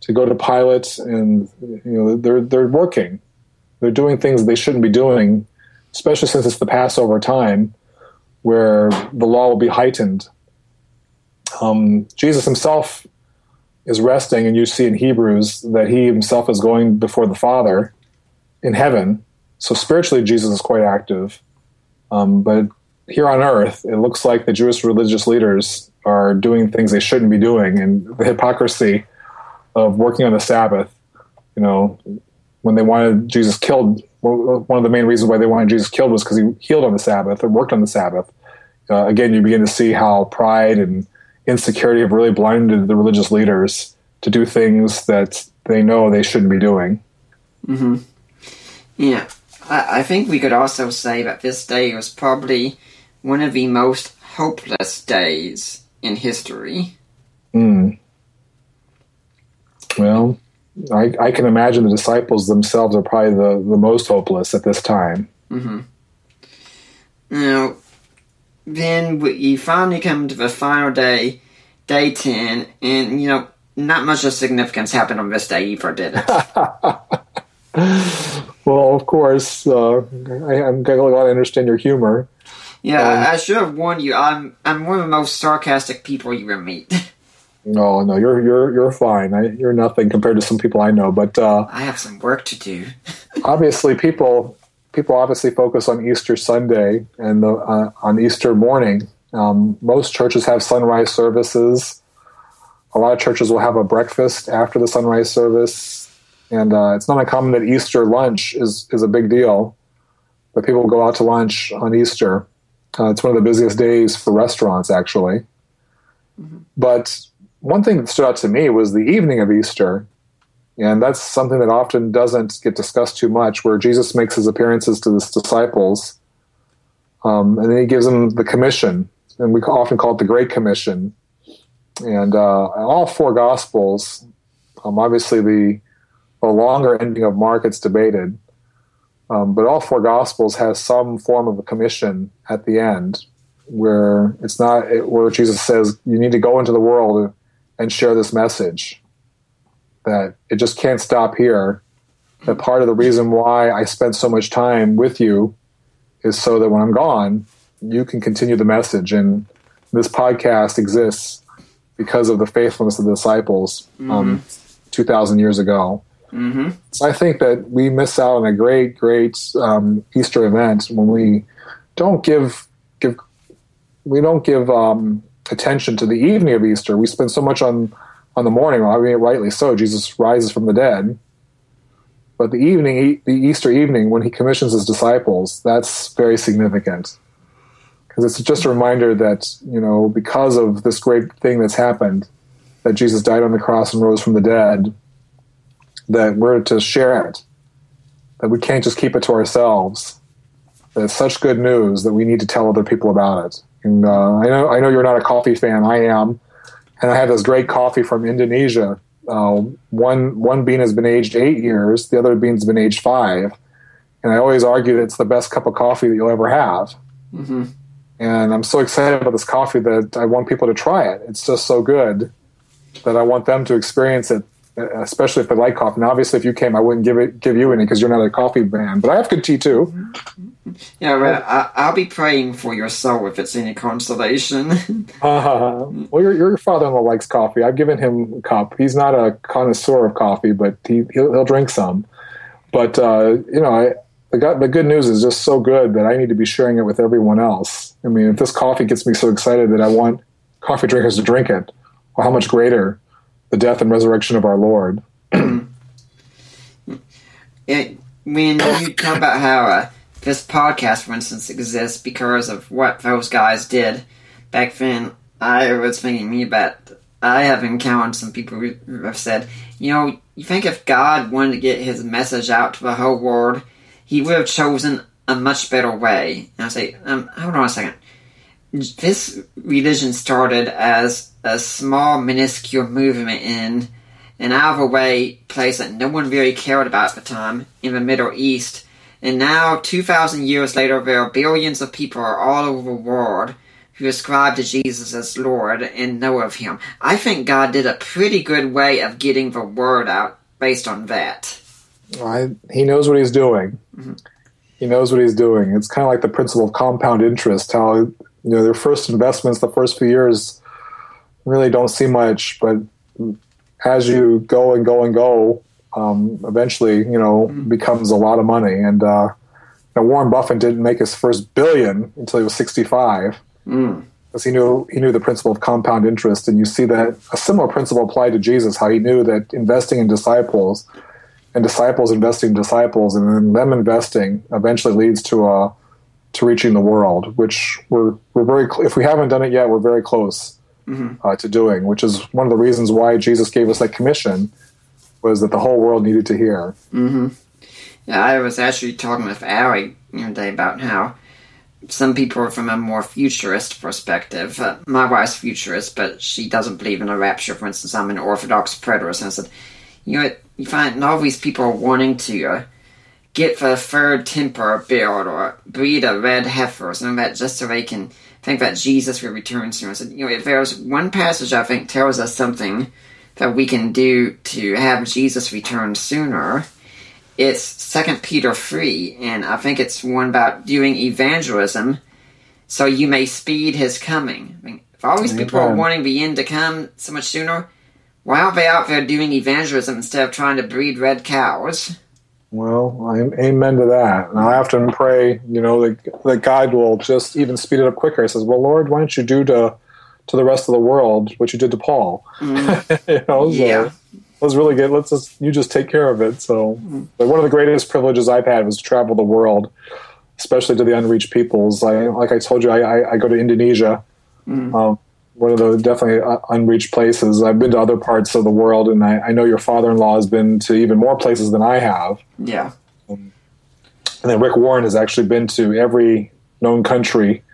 to go to Pilate, and you know they're they're working, they're doing things they shouldn't be doing, especially since it's the Passover time, where the law will be heightened. Um, Jesus himself is resting, and you see in Hebrews that he himself is going before the Father in heaven. So spiritually, Jesus is quite active, um, but here on earth, it looks like the Jewish religious leaders are doing things they shouldn't be doing, and the hypocrisy of working on the Sabbath, you know, when they wanted Jesus killed, one of the main reasons why they wanted Jesus killed was because he healed on the Sabbath or worked on the Sabbath. Uh, again, you begin to see how pride and insecurity have really blinded the religious leaders to do things that they know they shouldn't be doing. Mm-hmm. Yeah. I, I think we could also say that this day was probably one of the most hopeless days in history. Mm. Well, I, I can imagine the disciples themselves are probably the, the most hopeless at this time. Mm-hmm. Now, then we finally come to the final day, day ten, and, you know, not much of significance happened on this day either, did it? Well, of course, uh, I, I'm going to understand your humor. Yeah, um, I should have warned you. I'm I'm one of the most sarcastic people you ever meet. No, no, you're you're you're fine. I, you're nothing compared to some people I know. But uh, I have some work to do. Obviously, people people obviously focus on Easter Sunday and the, uh, on Easter morning. Um, most churches have sunrise services. A lot of churches will have a breakfast after the sunrise service, and uh, it's not uncommon that Easter lunch is is a big deal. But people go out to lunch on Easter. Uh, it's one of the busiest days for restaurants, actually. Mm-hmm. But one thing that stood out to me was the evening of Easter, and that's something that often doesn't get discussed too much, where Jesus makes his appearances to his disciples, um, and then he gives them the commission, and we often call it the Great Commission. And uh, all four Gospels, um, obviously the, the longer ending of Mark, it's debated, Um, but all four Gospels has some form of a commission at the end, where it's not where Jesus says you need to go into the world and share this message. That it just can't stop here. That part of the reason why I spent so much time with you is so that when I'm gone, you can continue the message. And this podcast exists because of the faithfulness of the disciples um, mm-hmm. two thousand years ago. Mm-hmm. So I think that we miss out on a great, great um, Easter event when we don't give give we don't give um, attention to the evening of Easter. We spend so much on, on the morning. I mean, rightly so. Jesus rises from the dead, but the evening, e- the Easter evening, when he commissions his disciples, that's very significant because it's just a reminder that you know because of this great thing that's happened, that Jesus died on the cross and rose from the dead, that we're to share it, that we can't just keep it to ourselves, that it's such good news that we need to tell other people about it. And uh, I know I know you're not a coffee fan. I am. And I have this great coffee from Indonesia. Uh, one one bean has been aged eight years. The other bean's been aged five. And I always argue that it's the best cup of coffee that you'll ever have. Mm-hmm. And I'm so excited about this coffee that I want people to try it. It's just so good. that I want them to experience it, especially if they like coffee. Now, obviously, if you came, I wouldn't give it give you any because you're not a coffee man. But I have good tea, too. Yeah, well, I, I'll be praying for your soul if it's any consolation. uh, well, your, your father-in-law likes coffee. I've given him a cup. He's not a connoisseur of coffee, but he, he'll, he'll drink some. But, uh, you know, I, the, got, the good news is just so good that I need to be sharing it with everyone else. I mean, if this coffee gets me so excited that I want coffee drinkers to drink it, well, how much greater the death and resurrection of our Lord. It, when you talk about how uh, this podcast, for instance, exists because of what those guys did back then, I was thinking me about, I have encountered some people who have said, you know, you think if God wanted to get his message out to the whole world, he would have chosen a much better way. And I say, um, hold on a second. This religion started as a small, minuscule movement in an out-of-the-way place that no one really cared about at the time in the Middle East. And now, two thousand years later, there are billions of people all over the world who ascribe to Jesus as Lord and know of him. I think God did a pretty good way of getting the word out based on that. I, he knows what he's doing. Mm-hmm. He knows what he's doing. It's kind of like the principle of compound interest, how you know their first investments, the first few years, really don't see much, but as you go and go and go, um, eventually, you know, mm-hmm. becomes a lot of money. And uh, you know, Warren Buffett didn't make his first billion until he was sixty-five, mm. because he knew he knew the principle of compound interest. And you see that a similar principle applied to Jesus, how he knew that investing in disciples and disciples investing in disciples and then them investing eventually leads to uh, to reaching the world, which we're we're very cl- if we haven't done it yet, we're very close. Mm-hmm. Uh, to doing, which is one of the reasons why Jesus gave us that commission, was that the whole world needed to hear. Mm-hmm. Yeah, I was actually talking with Ari the other day about how some people are from a more futurist perspective. Uh, my wife's futurist, but she doesn't believe in a rapture. For instance, I'm an Orthodox preterist, and I said, you know, you find all these people are wanting to uh, get the third temper build or breed a red heifer or something like that just so they can think that Jesus will return soon. I said, you know, if there's one passage I think tells us something that we can do to have Jesus return sooner, it's Second Peter three, and I think it's one about doing evangelism so you may speed his coming. I mean, if all these people are wanting the end to come so much sooner, why aren't they out there doing evangelism instead of trying to breed red cows? Well, I, amen to that. And I often pray, you know, that, that God will just even speed it up quicker. He says, well, Lord, why don't you do to to the rest of the world what you did to Paul? Mm. you know, yeah. So let's really get, let's just, you just take care of it. So mm. But one of the greatest privileges I've had was to travel the world, especially to the unreached peoples. I, like I told you, I, I, I go to Indonesia, mm. um, one of the definitely unreached places. I've been to other parts of the world, and I, I know your father-in-law has been to even more places than I have. Yeah. Um, and then Rick Warren has actually been to every known country.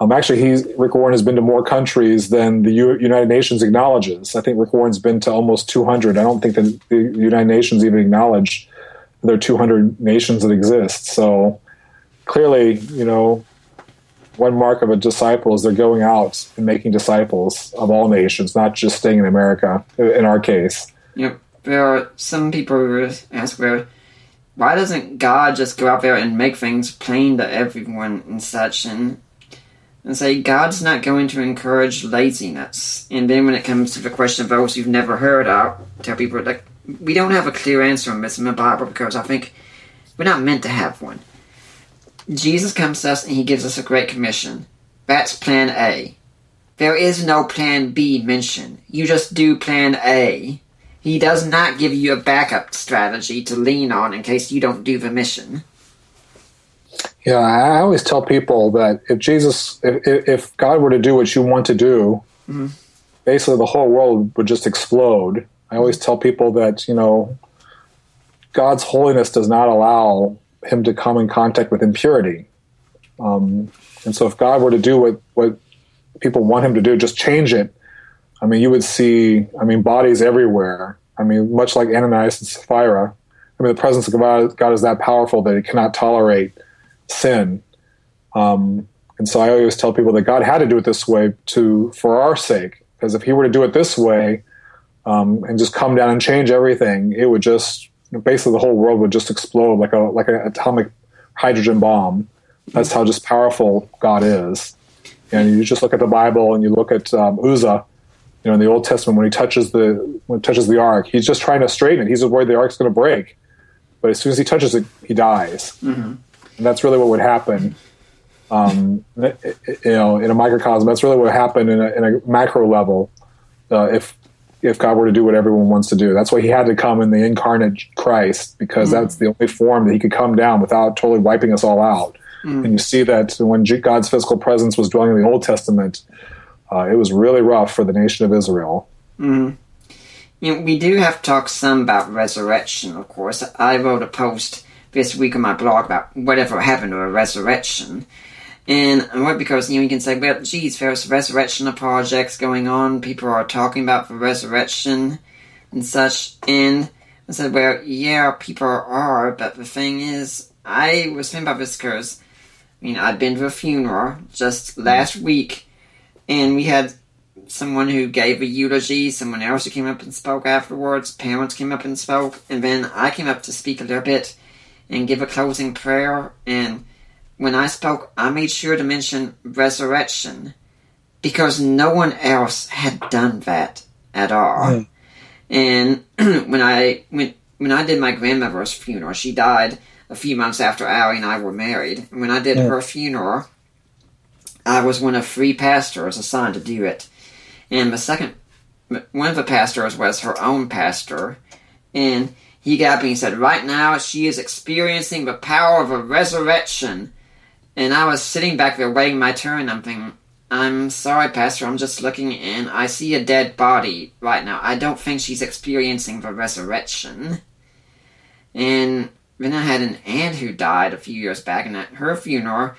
Um, actually, he's Rick Warren has been to more countries than the U- United Nations acknowledges. I think Rick Warren's been to almost two hundred. I don't think that the United Nations even acknowledge there are two hundred nations that exist. So clearly, you know, one mark of a disciple is they're going out and making disciples of all nations, not just staying in America, in our case. You know, there are some people who ask, well, why doesn't God just go out there and make things plain to everyone and such? And, and say, God's not going to encourage laziness. And then when it comes to the question of those you've never heard of, tell people, like, we don't have a clear answer on this in the Bible because I think we're not meant to have one. Jesus comes to us and he gives us a great commission. That's plan A. There is no plan B mentioned. You just do plan A. He does not give you a backup strategy to lean on in case you don't do the mission. Yeah, I always tell people that if Jesus, if, if God were to do what you want to do, mm-hmm. basically the whole world would just explode. I always tell people that, you know, God's holiness does not allow him to come in contact with impurity. Um, and so if God were to do what, what people want him to do, just change it, I mean, you would see, I mean, bodies everywhere. I mean, much like Ananias and Sapphira. I mean, the presence of God, God is that powerful that it cannot tolerate sin. Um, and so I always tell people that God had to do it this way to for our sake, because if he were to do it this way, um, and just come down and change everything, it would just basically the whole world would just explode like a like an atomic hydrogen bomb. That's how just powerful God is. And you just look at the Bible and you look at um, Uzzah, you know, in the Old Testament when he touches the when he touches the ark, he's just trying to straighten it. He's worried the ark's going to break, but as soon as he touches it, he dies. Mm-hmm. And that's really what would happen. Um, you know, in a microcosm, that's really what happened in a, in a macro level. Uh, if if God were to do what everyone wants to do, that's why He had to come in the incarnate Christ, because mm-hmm. that's the only form that He could come down without totally wiping us all out. Mm-hmm. And you see that when God's physical presence was dwelling in the Old Testament, uh, it was really rough for the nation of Israel. Mm-hmm. You know, we do have to talk some about resurrection, of course. I wrote a post this week on my blog about whatever happened to a resurrection. And right, because you know you can say, well, geez, there's resurrection projects going on. People are talking about the resurrection and such. And I said, well, yeah, people are. But the thing is, I was thinking about this because, I mean, I'd been to a funeral just last week, and we had someone who gave a eulogy, someone else who came up and spoke afterwards, parents came up and spoke, and then I came up to speak a little bit and give a closing prayer. And when I spoke, I made sure to mention resurrection because no one else had done that at all. Mm. And when I when when I did my grandmother's funeral, she died a few months after Allie and I were married. And when I did mm. her funeral, I was one of three pastors assigned to do it. And the second, one of the pastors was her own pastor, and he got up and he said, right now she is experiencing the power of a resurrection. And I was sitting back there waiting my turn. I'm thinking, I'm sorry, Pastor, I'm just looking in. I see a dead body right now. I don't think she's experiencing the resurrection. And then I had an aunt who died a few years back, and at her funeral,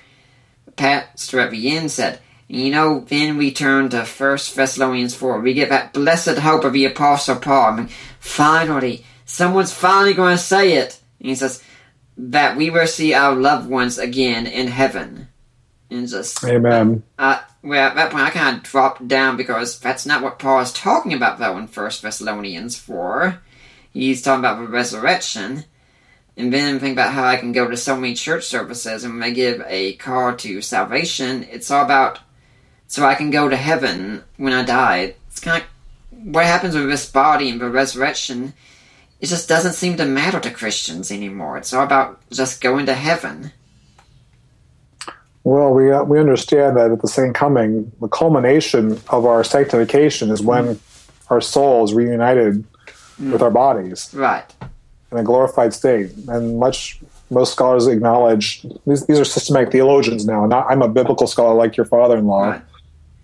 the pastor at the end said, you know, then we turn to First Thessalonians four. We get that blessed hope of the Apostle Paul. I mean, finally, someone's finally going to say it. And he says, that we will see our loved ones again in heaven. And just, amen. Uh, well, at that point, I kind of dropped down because that's not what Paul is talking about, though, in First Thessalonians four. He's talking about the resurrection. And then I'm thinking about how I can go to so many church services, and when I give a call to salvation, it's all about so I can go to heaven when I die. It's kind of what happens with this body and the resurrection. It just doesn't seem to matter to Christians anymore. It's all about just going to heaven. Well, we uh, we understand that at the same coming, the culmination of our sanctification is when mm. our soul is reunited mm. with our bodies, right, in a glorified state. And much most scholars acknowledge these, these are systematic theologians now. Not, I'm a biblical scholar like your father-in-law. Right.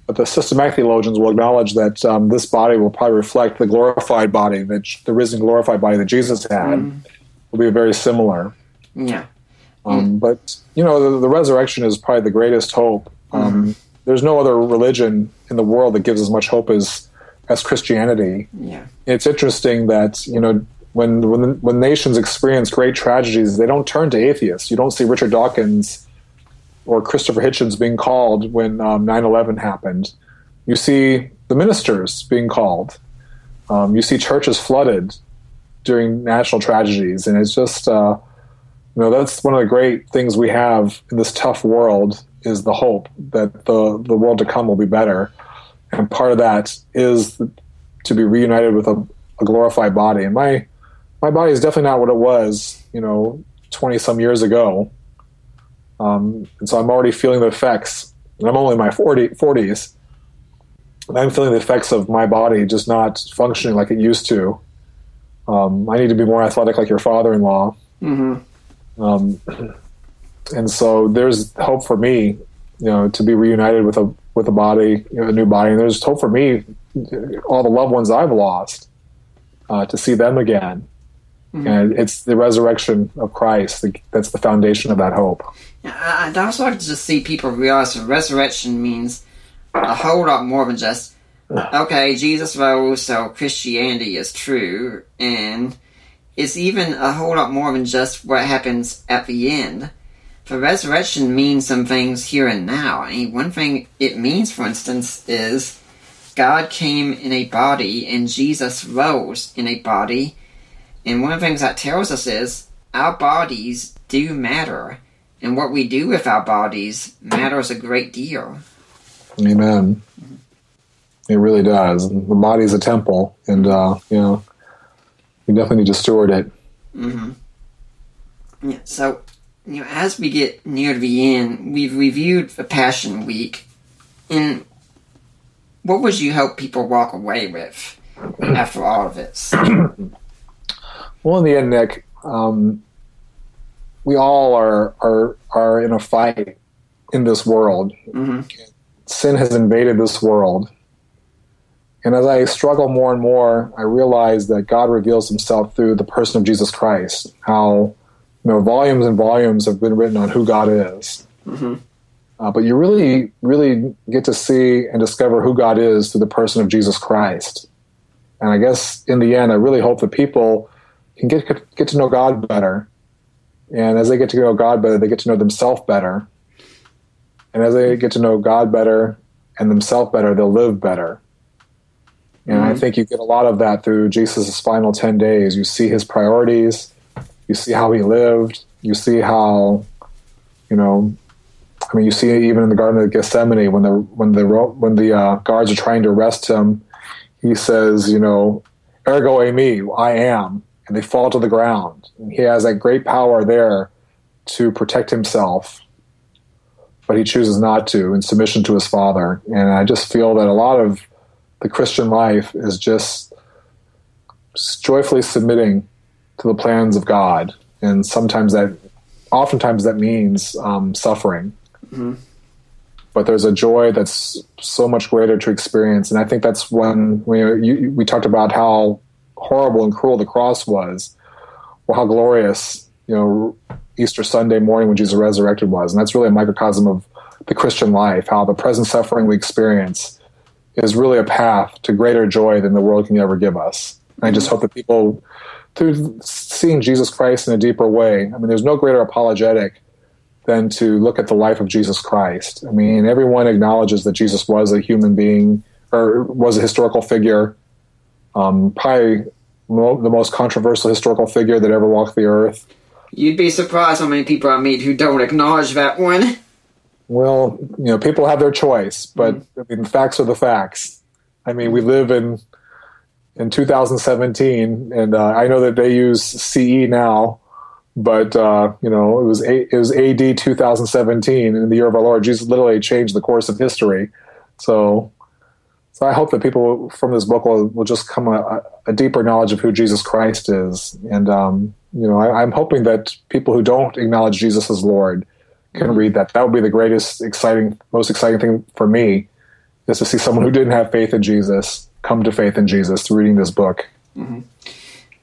But the systematic theologians will acknowledge that um, this body will probably reflect the glorified body, that the risen glorified body that Jesus had. Mm. Will be very similar. Yeah. Um, mm. But, you know, the, the resurrection is probably the greatest hope. Um, mm. There's no other religion in the world that gives as much hope as, as Christianity. Yeah. It's interesting that, you know, when when when nations experience great tragedies, they don't turn to atheists. You don't see Richard Dawkins or Christopher Hitchens being called when um, nine eleven happened. You see the ministers being called. Um, you see churches flooded during national tragedies, and it's just uh, you know that's one of the great things we have in this tough world is the hope that the the world to come will be better, and part of that is to be reunited with a, a glorified body. And my My body is definitely not what it was, you know, twenty-some years ago. Um, and so I'm already feeling the effects. And I'm only in my forties. And I'm feeling the effects of my body just not functioning like it used to. Um, I need to be more athletic like your father-in-law. Mm-hmm. Um, and so there's hope for me, you know, to be reunited with a with a body, you know, a new body. And there's hope for me, all the loved ones I've lost, uh, to see them again. Mm-hmm. And it's the resurrection of Christ that's the foundation of that hope. I'd also like to just see people realize that resurrection means a whole lot more than just, okay, Jesus rose, so Christianity is true. And it's even a whole lot more than just what happens at the end. The resurrection means some things here and now. I mean, one thing it means, for instance, is God came in a body and Jesus rose in a body. And one of the things that tells us is our bodies do matter. And what we do with our bodies matters a great deal. Amen. It really does. The body is a temple, and uh, you know, we definitely need to steward it. Mm-hmm. Yeah. So, you know, as we get near the end, we've reviewed the Passion Week, and what would you help people walk away with after all of this? Well, in the end, Nick, um, we all are are are in a fight in this world. Mm-hmm. Sin has invaded this world. And as I struggle more and more, I realize that God reveals himself through the person of Jesus Christ, how, you know, volumes and volumes have been written on who God is. Mm-hmm. Uh, but you really, really get to see and discover who God is through the person of Jesus Christ. And I guess in the end, I really hope that people can get get to know God better. And as they get to know God better, they get to know themselves better. And as they get to know God better and themselves better, they'll live better. And mm-hmm. I think you get a lot of that through Jesus' final ten days. You see his priorities. You see how he lived. You see how, you know, I mean, you see it even in the Garden of Gethsemane when the when the when the uh, guards are trying to arrest him, he says, you know, ergo a me, I am, and they fall to the ground. And he has that great power there to protect himself, but he chooses not to in submission to his Father. And I just feel that a lot of the Christian life is just joyfully submitting to the plans of God, and sometimes that, oftentimes that means um, suffering. Mm-hmm. But there's a joy that's so much greater to experience, and I think that's when we, you, we talked about how horrible and cruel the cross was, or how glorious, you know, Easter Sunday morning when Jesus resurrected was, and that's really a microcosm of the Christian life. How the present suffering we experience is really a path to greater joy than the world can ever give us. And I just hope that people, through seeing Jesus Christ in a deeper way, I mean, there's no greater apologetic than to look at the life of Jesus Christ. I mean, everyone acknowledges that Jesus was a human being, or was a historical figure, um, probably mo- the most controversial historical figure that ever walked the earth. You'd be surprised how many people I meet who don't acknowledge that one. Well, you know, people have their choice, but I mean, facts are the facts. I mean, we live in in two thousand seventeen, and uh, I know that they use C E now, but uh, you know, it was a, it was A D two thousand seventeen, and in the year of our Lord, Jesus literally changed the course of history. So, so I hope that people from this book will, will just come a, a deeper knowledge of who Jesus Christ is, and um, you know, I, I'm hoping that people who don't acknowledge Jesus as Lord can read that. That would be the greatest, exciting, most exciting thing for me, is to see someone who didn't have faith in Jesus come to faith in Jesus through reading this book. Mm-hmm. Uh,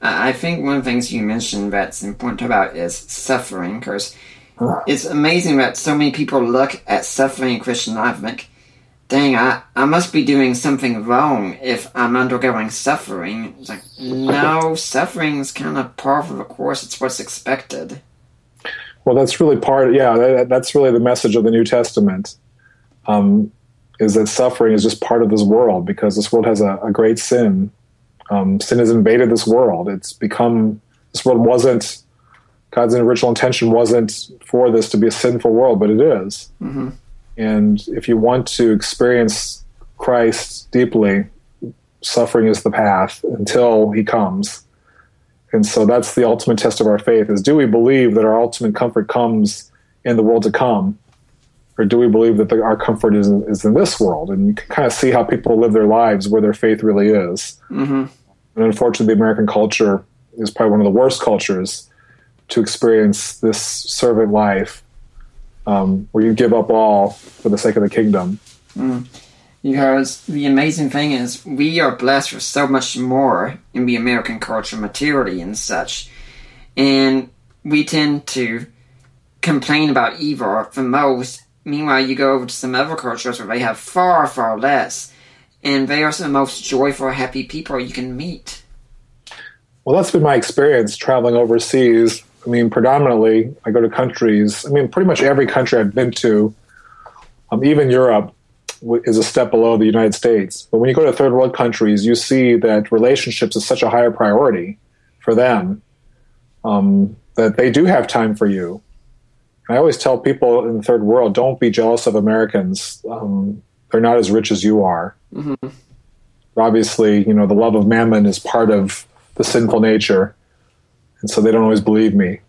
I think one of the things you mentioned that's important about is suffering, because uh. it's amazing that so many people look at suffering in Christian life and think, dang, I, I must be doing something wrong if I'm undergoing suffering. It's like, no, suffering is kind of part of the course. It's what's expected. Well, that's really part, yeah, that, that's really the message of the New Testament, um, is that suffering is just part of this world, because this world has a, a great sin. Um, sin has invaded this world. It's become, this world wasn't, God's original intention wasn't for this to be a sinful world, but it is. Mm-hmm. And if you want to experience Christ deeply, suffering is the path until he comes. And so that's the ultimate test of our faith, is do we believe that our ultimate comfort comes in the world to come, or do we believe that the, our comfort is in, is in this world? And you can kind of see how people live their lives, where their faith really is. Mm-hmm. And unfortunately, the American culture is probably one of the worst cultures to experience this servant life, um, where you give up all for the sake of the kingdom. Mm. Because the amazing thing is, we are blessed with so much more in the American culture, materially and such. And we tend to complain about evil the most. Meanwhile, you go over to some other cultures where they have far, far less. And they are some of the most joyful, happy people you can meet. Well, that's been my experience traveling overseas. I mean, predominantly, I go to countries, I mean, pretty much every country I've been to, um, even Europe. is a step below the United States. But when you go to third world countries, you see that relationships is such a higher priority for them um, that they do have time for you. I always tell people in the third world, don't be jealous of Americans. Um, they're not as rich as you are. Mm-hmm. Obviously, you know, the love of mammon is part of the sinful nature. And so they don't always believe me.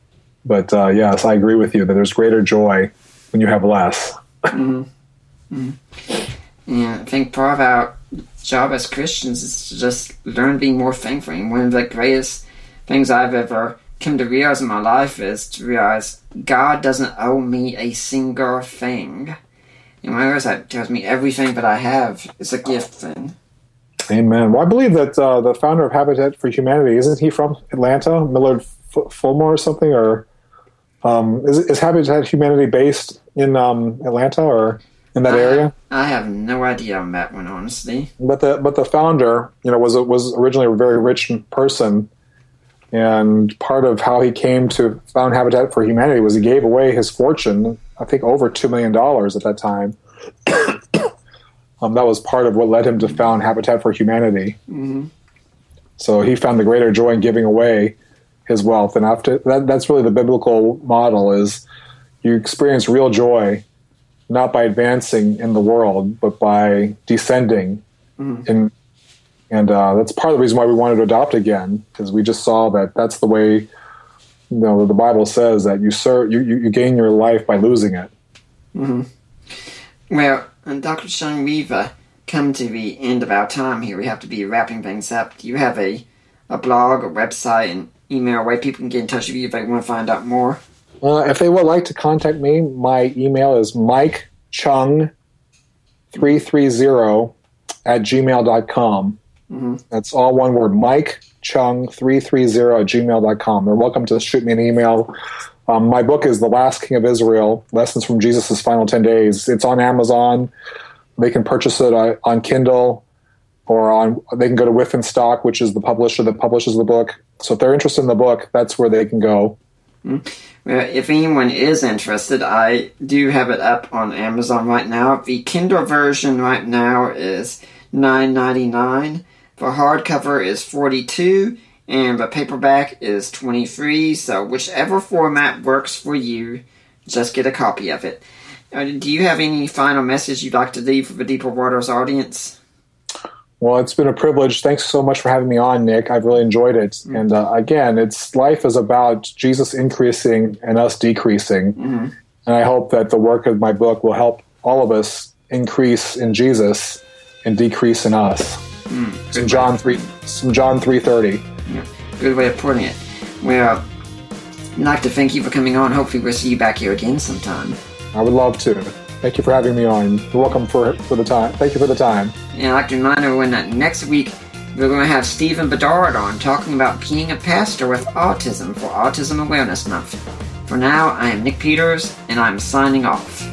But uh, yes, I agree with you that there's greater joy when you have less. Mm-hmm. Mm-hmm. Yeah, I think part of our job as Christians is to just learn to be more thankful. And one of the greatest things I've ever come to realize in my life is to realize God doesn't owe me a single thing. And when I realize that, it tells me everything that I have is a gift thing. Amen. Well, I believe that uh, the founder of Habitat for Humanity, isn't he from Atlanta, Millard F- Fillmore or something? Or um, is, is Habitat for Humanity based in um, Atlanta or in that I, area? I have no idea on that one, honestly. But the but the founder, you know, was was originally a very rich person, and part of how he came to found Habitat for Humanity was he gave away his fortune, I think over two million dollars at that time. Um, that was part of what led him to found Habitat for Humanity. Mm-hmm. So he found the greater joy in giving away his wealth, and after that, that's really the biblical model: is you experience real joy not by advancing in the world, but by descending. Mm-hmm. In, and uh, that's part of the reason why we wanted to adopt again, because we just saw that that's the way. You know, the Bible says that you serve, you, you, you gain your life by losing it. Mm-hmm. Well. And Doctor Chung, we've uh, come to the end of our time here. We have to be wrapping things up. Do you have a, a blog, a website, an email where people can get in touch with you if they want to find out more? Uh, if they would like to contact me, my email is mikechung three three zero at gmail dot com. Mm-hmm. That's all one word, mikechung three three zero at gmail dot com. They're welcome to shoot me an email. Um, my book is The Last King of Israel, Lessons from Jesus' Final ten days. It's on Amazon. They can purchase it uh, on Kindle, or on. They can go to Wythenstock, which is the publisher that publishes the book. So if they're interested in the book, that's where they can go. Well, if anyone is interested, I do have it up on Amazon right now. The Kindle version right now is nine ninety-nine. The hardcover is forty-two dollars. And the paperback is twenty-three dollars, so whichever format works for you, just get a copy of it. Do you have any final message you'd like to leave for the Deeper Waters audience? Well, it's been a privilege. Thanks so much for having me on, Nick. I've really enjoyed it. Mm-hmm. And uh, again, it's life is about Jesus increasing and us decreasing. Mm-hmm. And I hope that the work of my book will help all of us increase in Jesus and decrease in us. Mm-hmm. It's in John three, from John three thirty. Good way of putting it. Well, I'd like to thank you for coming on. Hopefully we'll see you back here again sometime. I would love to. Thank you for having me on. You're welcome for, for the time. Thank you for the time. And I'd like to remind everyone that next week we're going to have Stephen Bedard on talking about being a pastor with autism for Autism Awareness Month. For now, I am Nick Peters, and I'm signing off.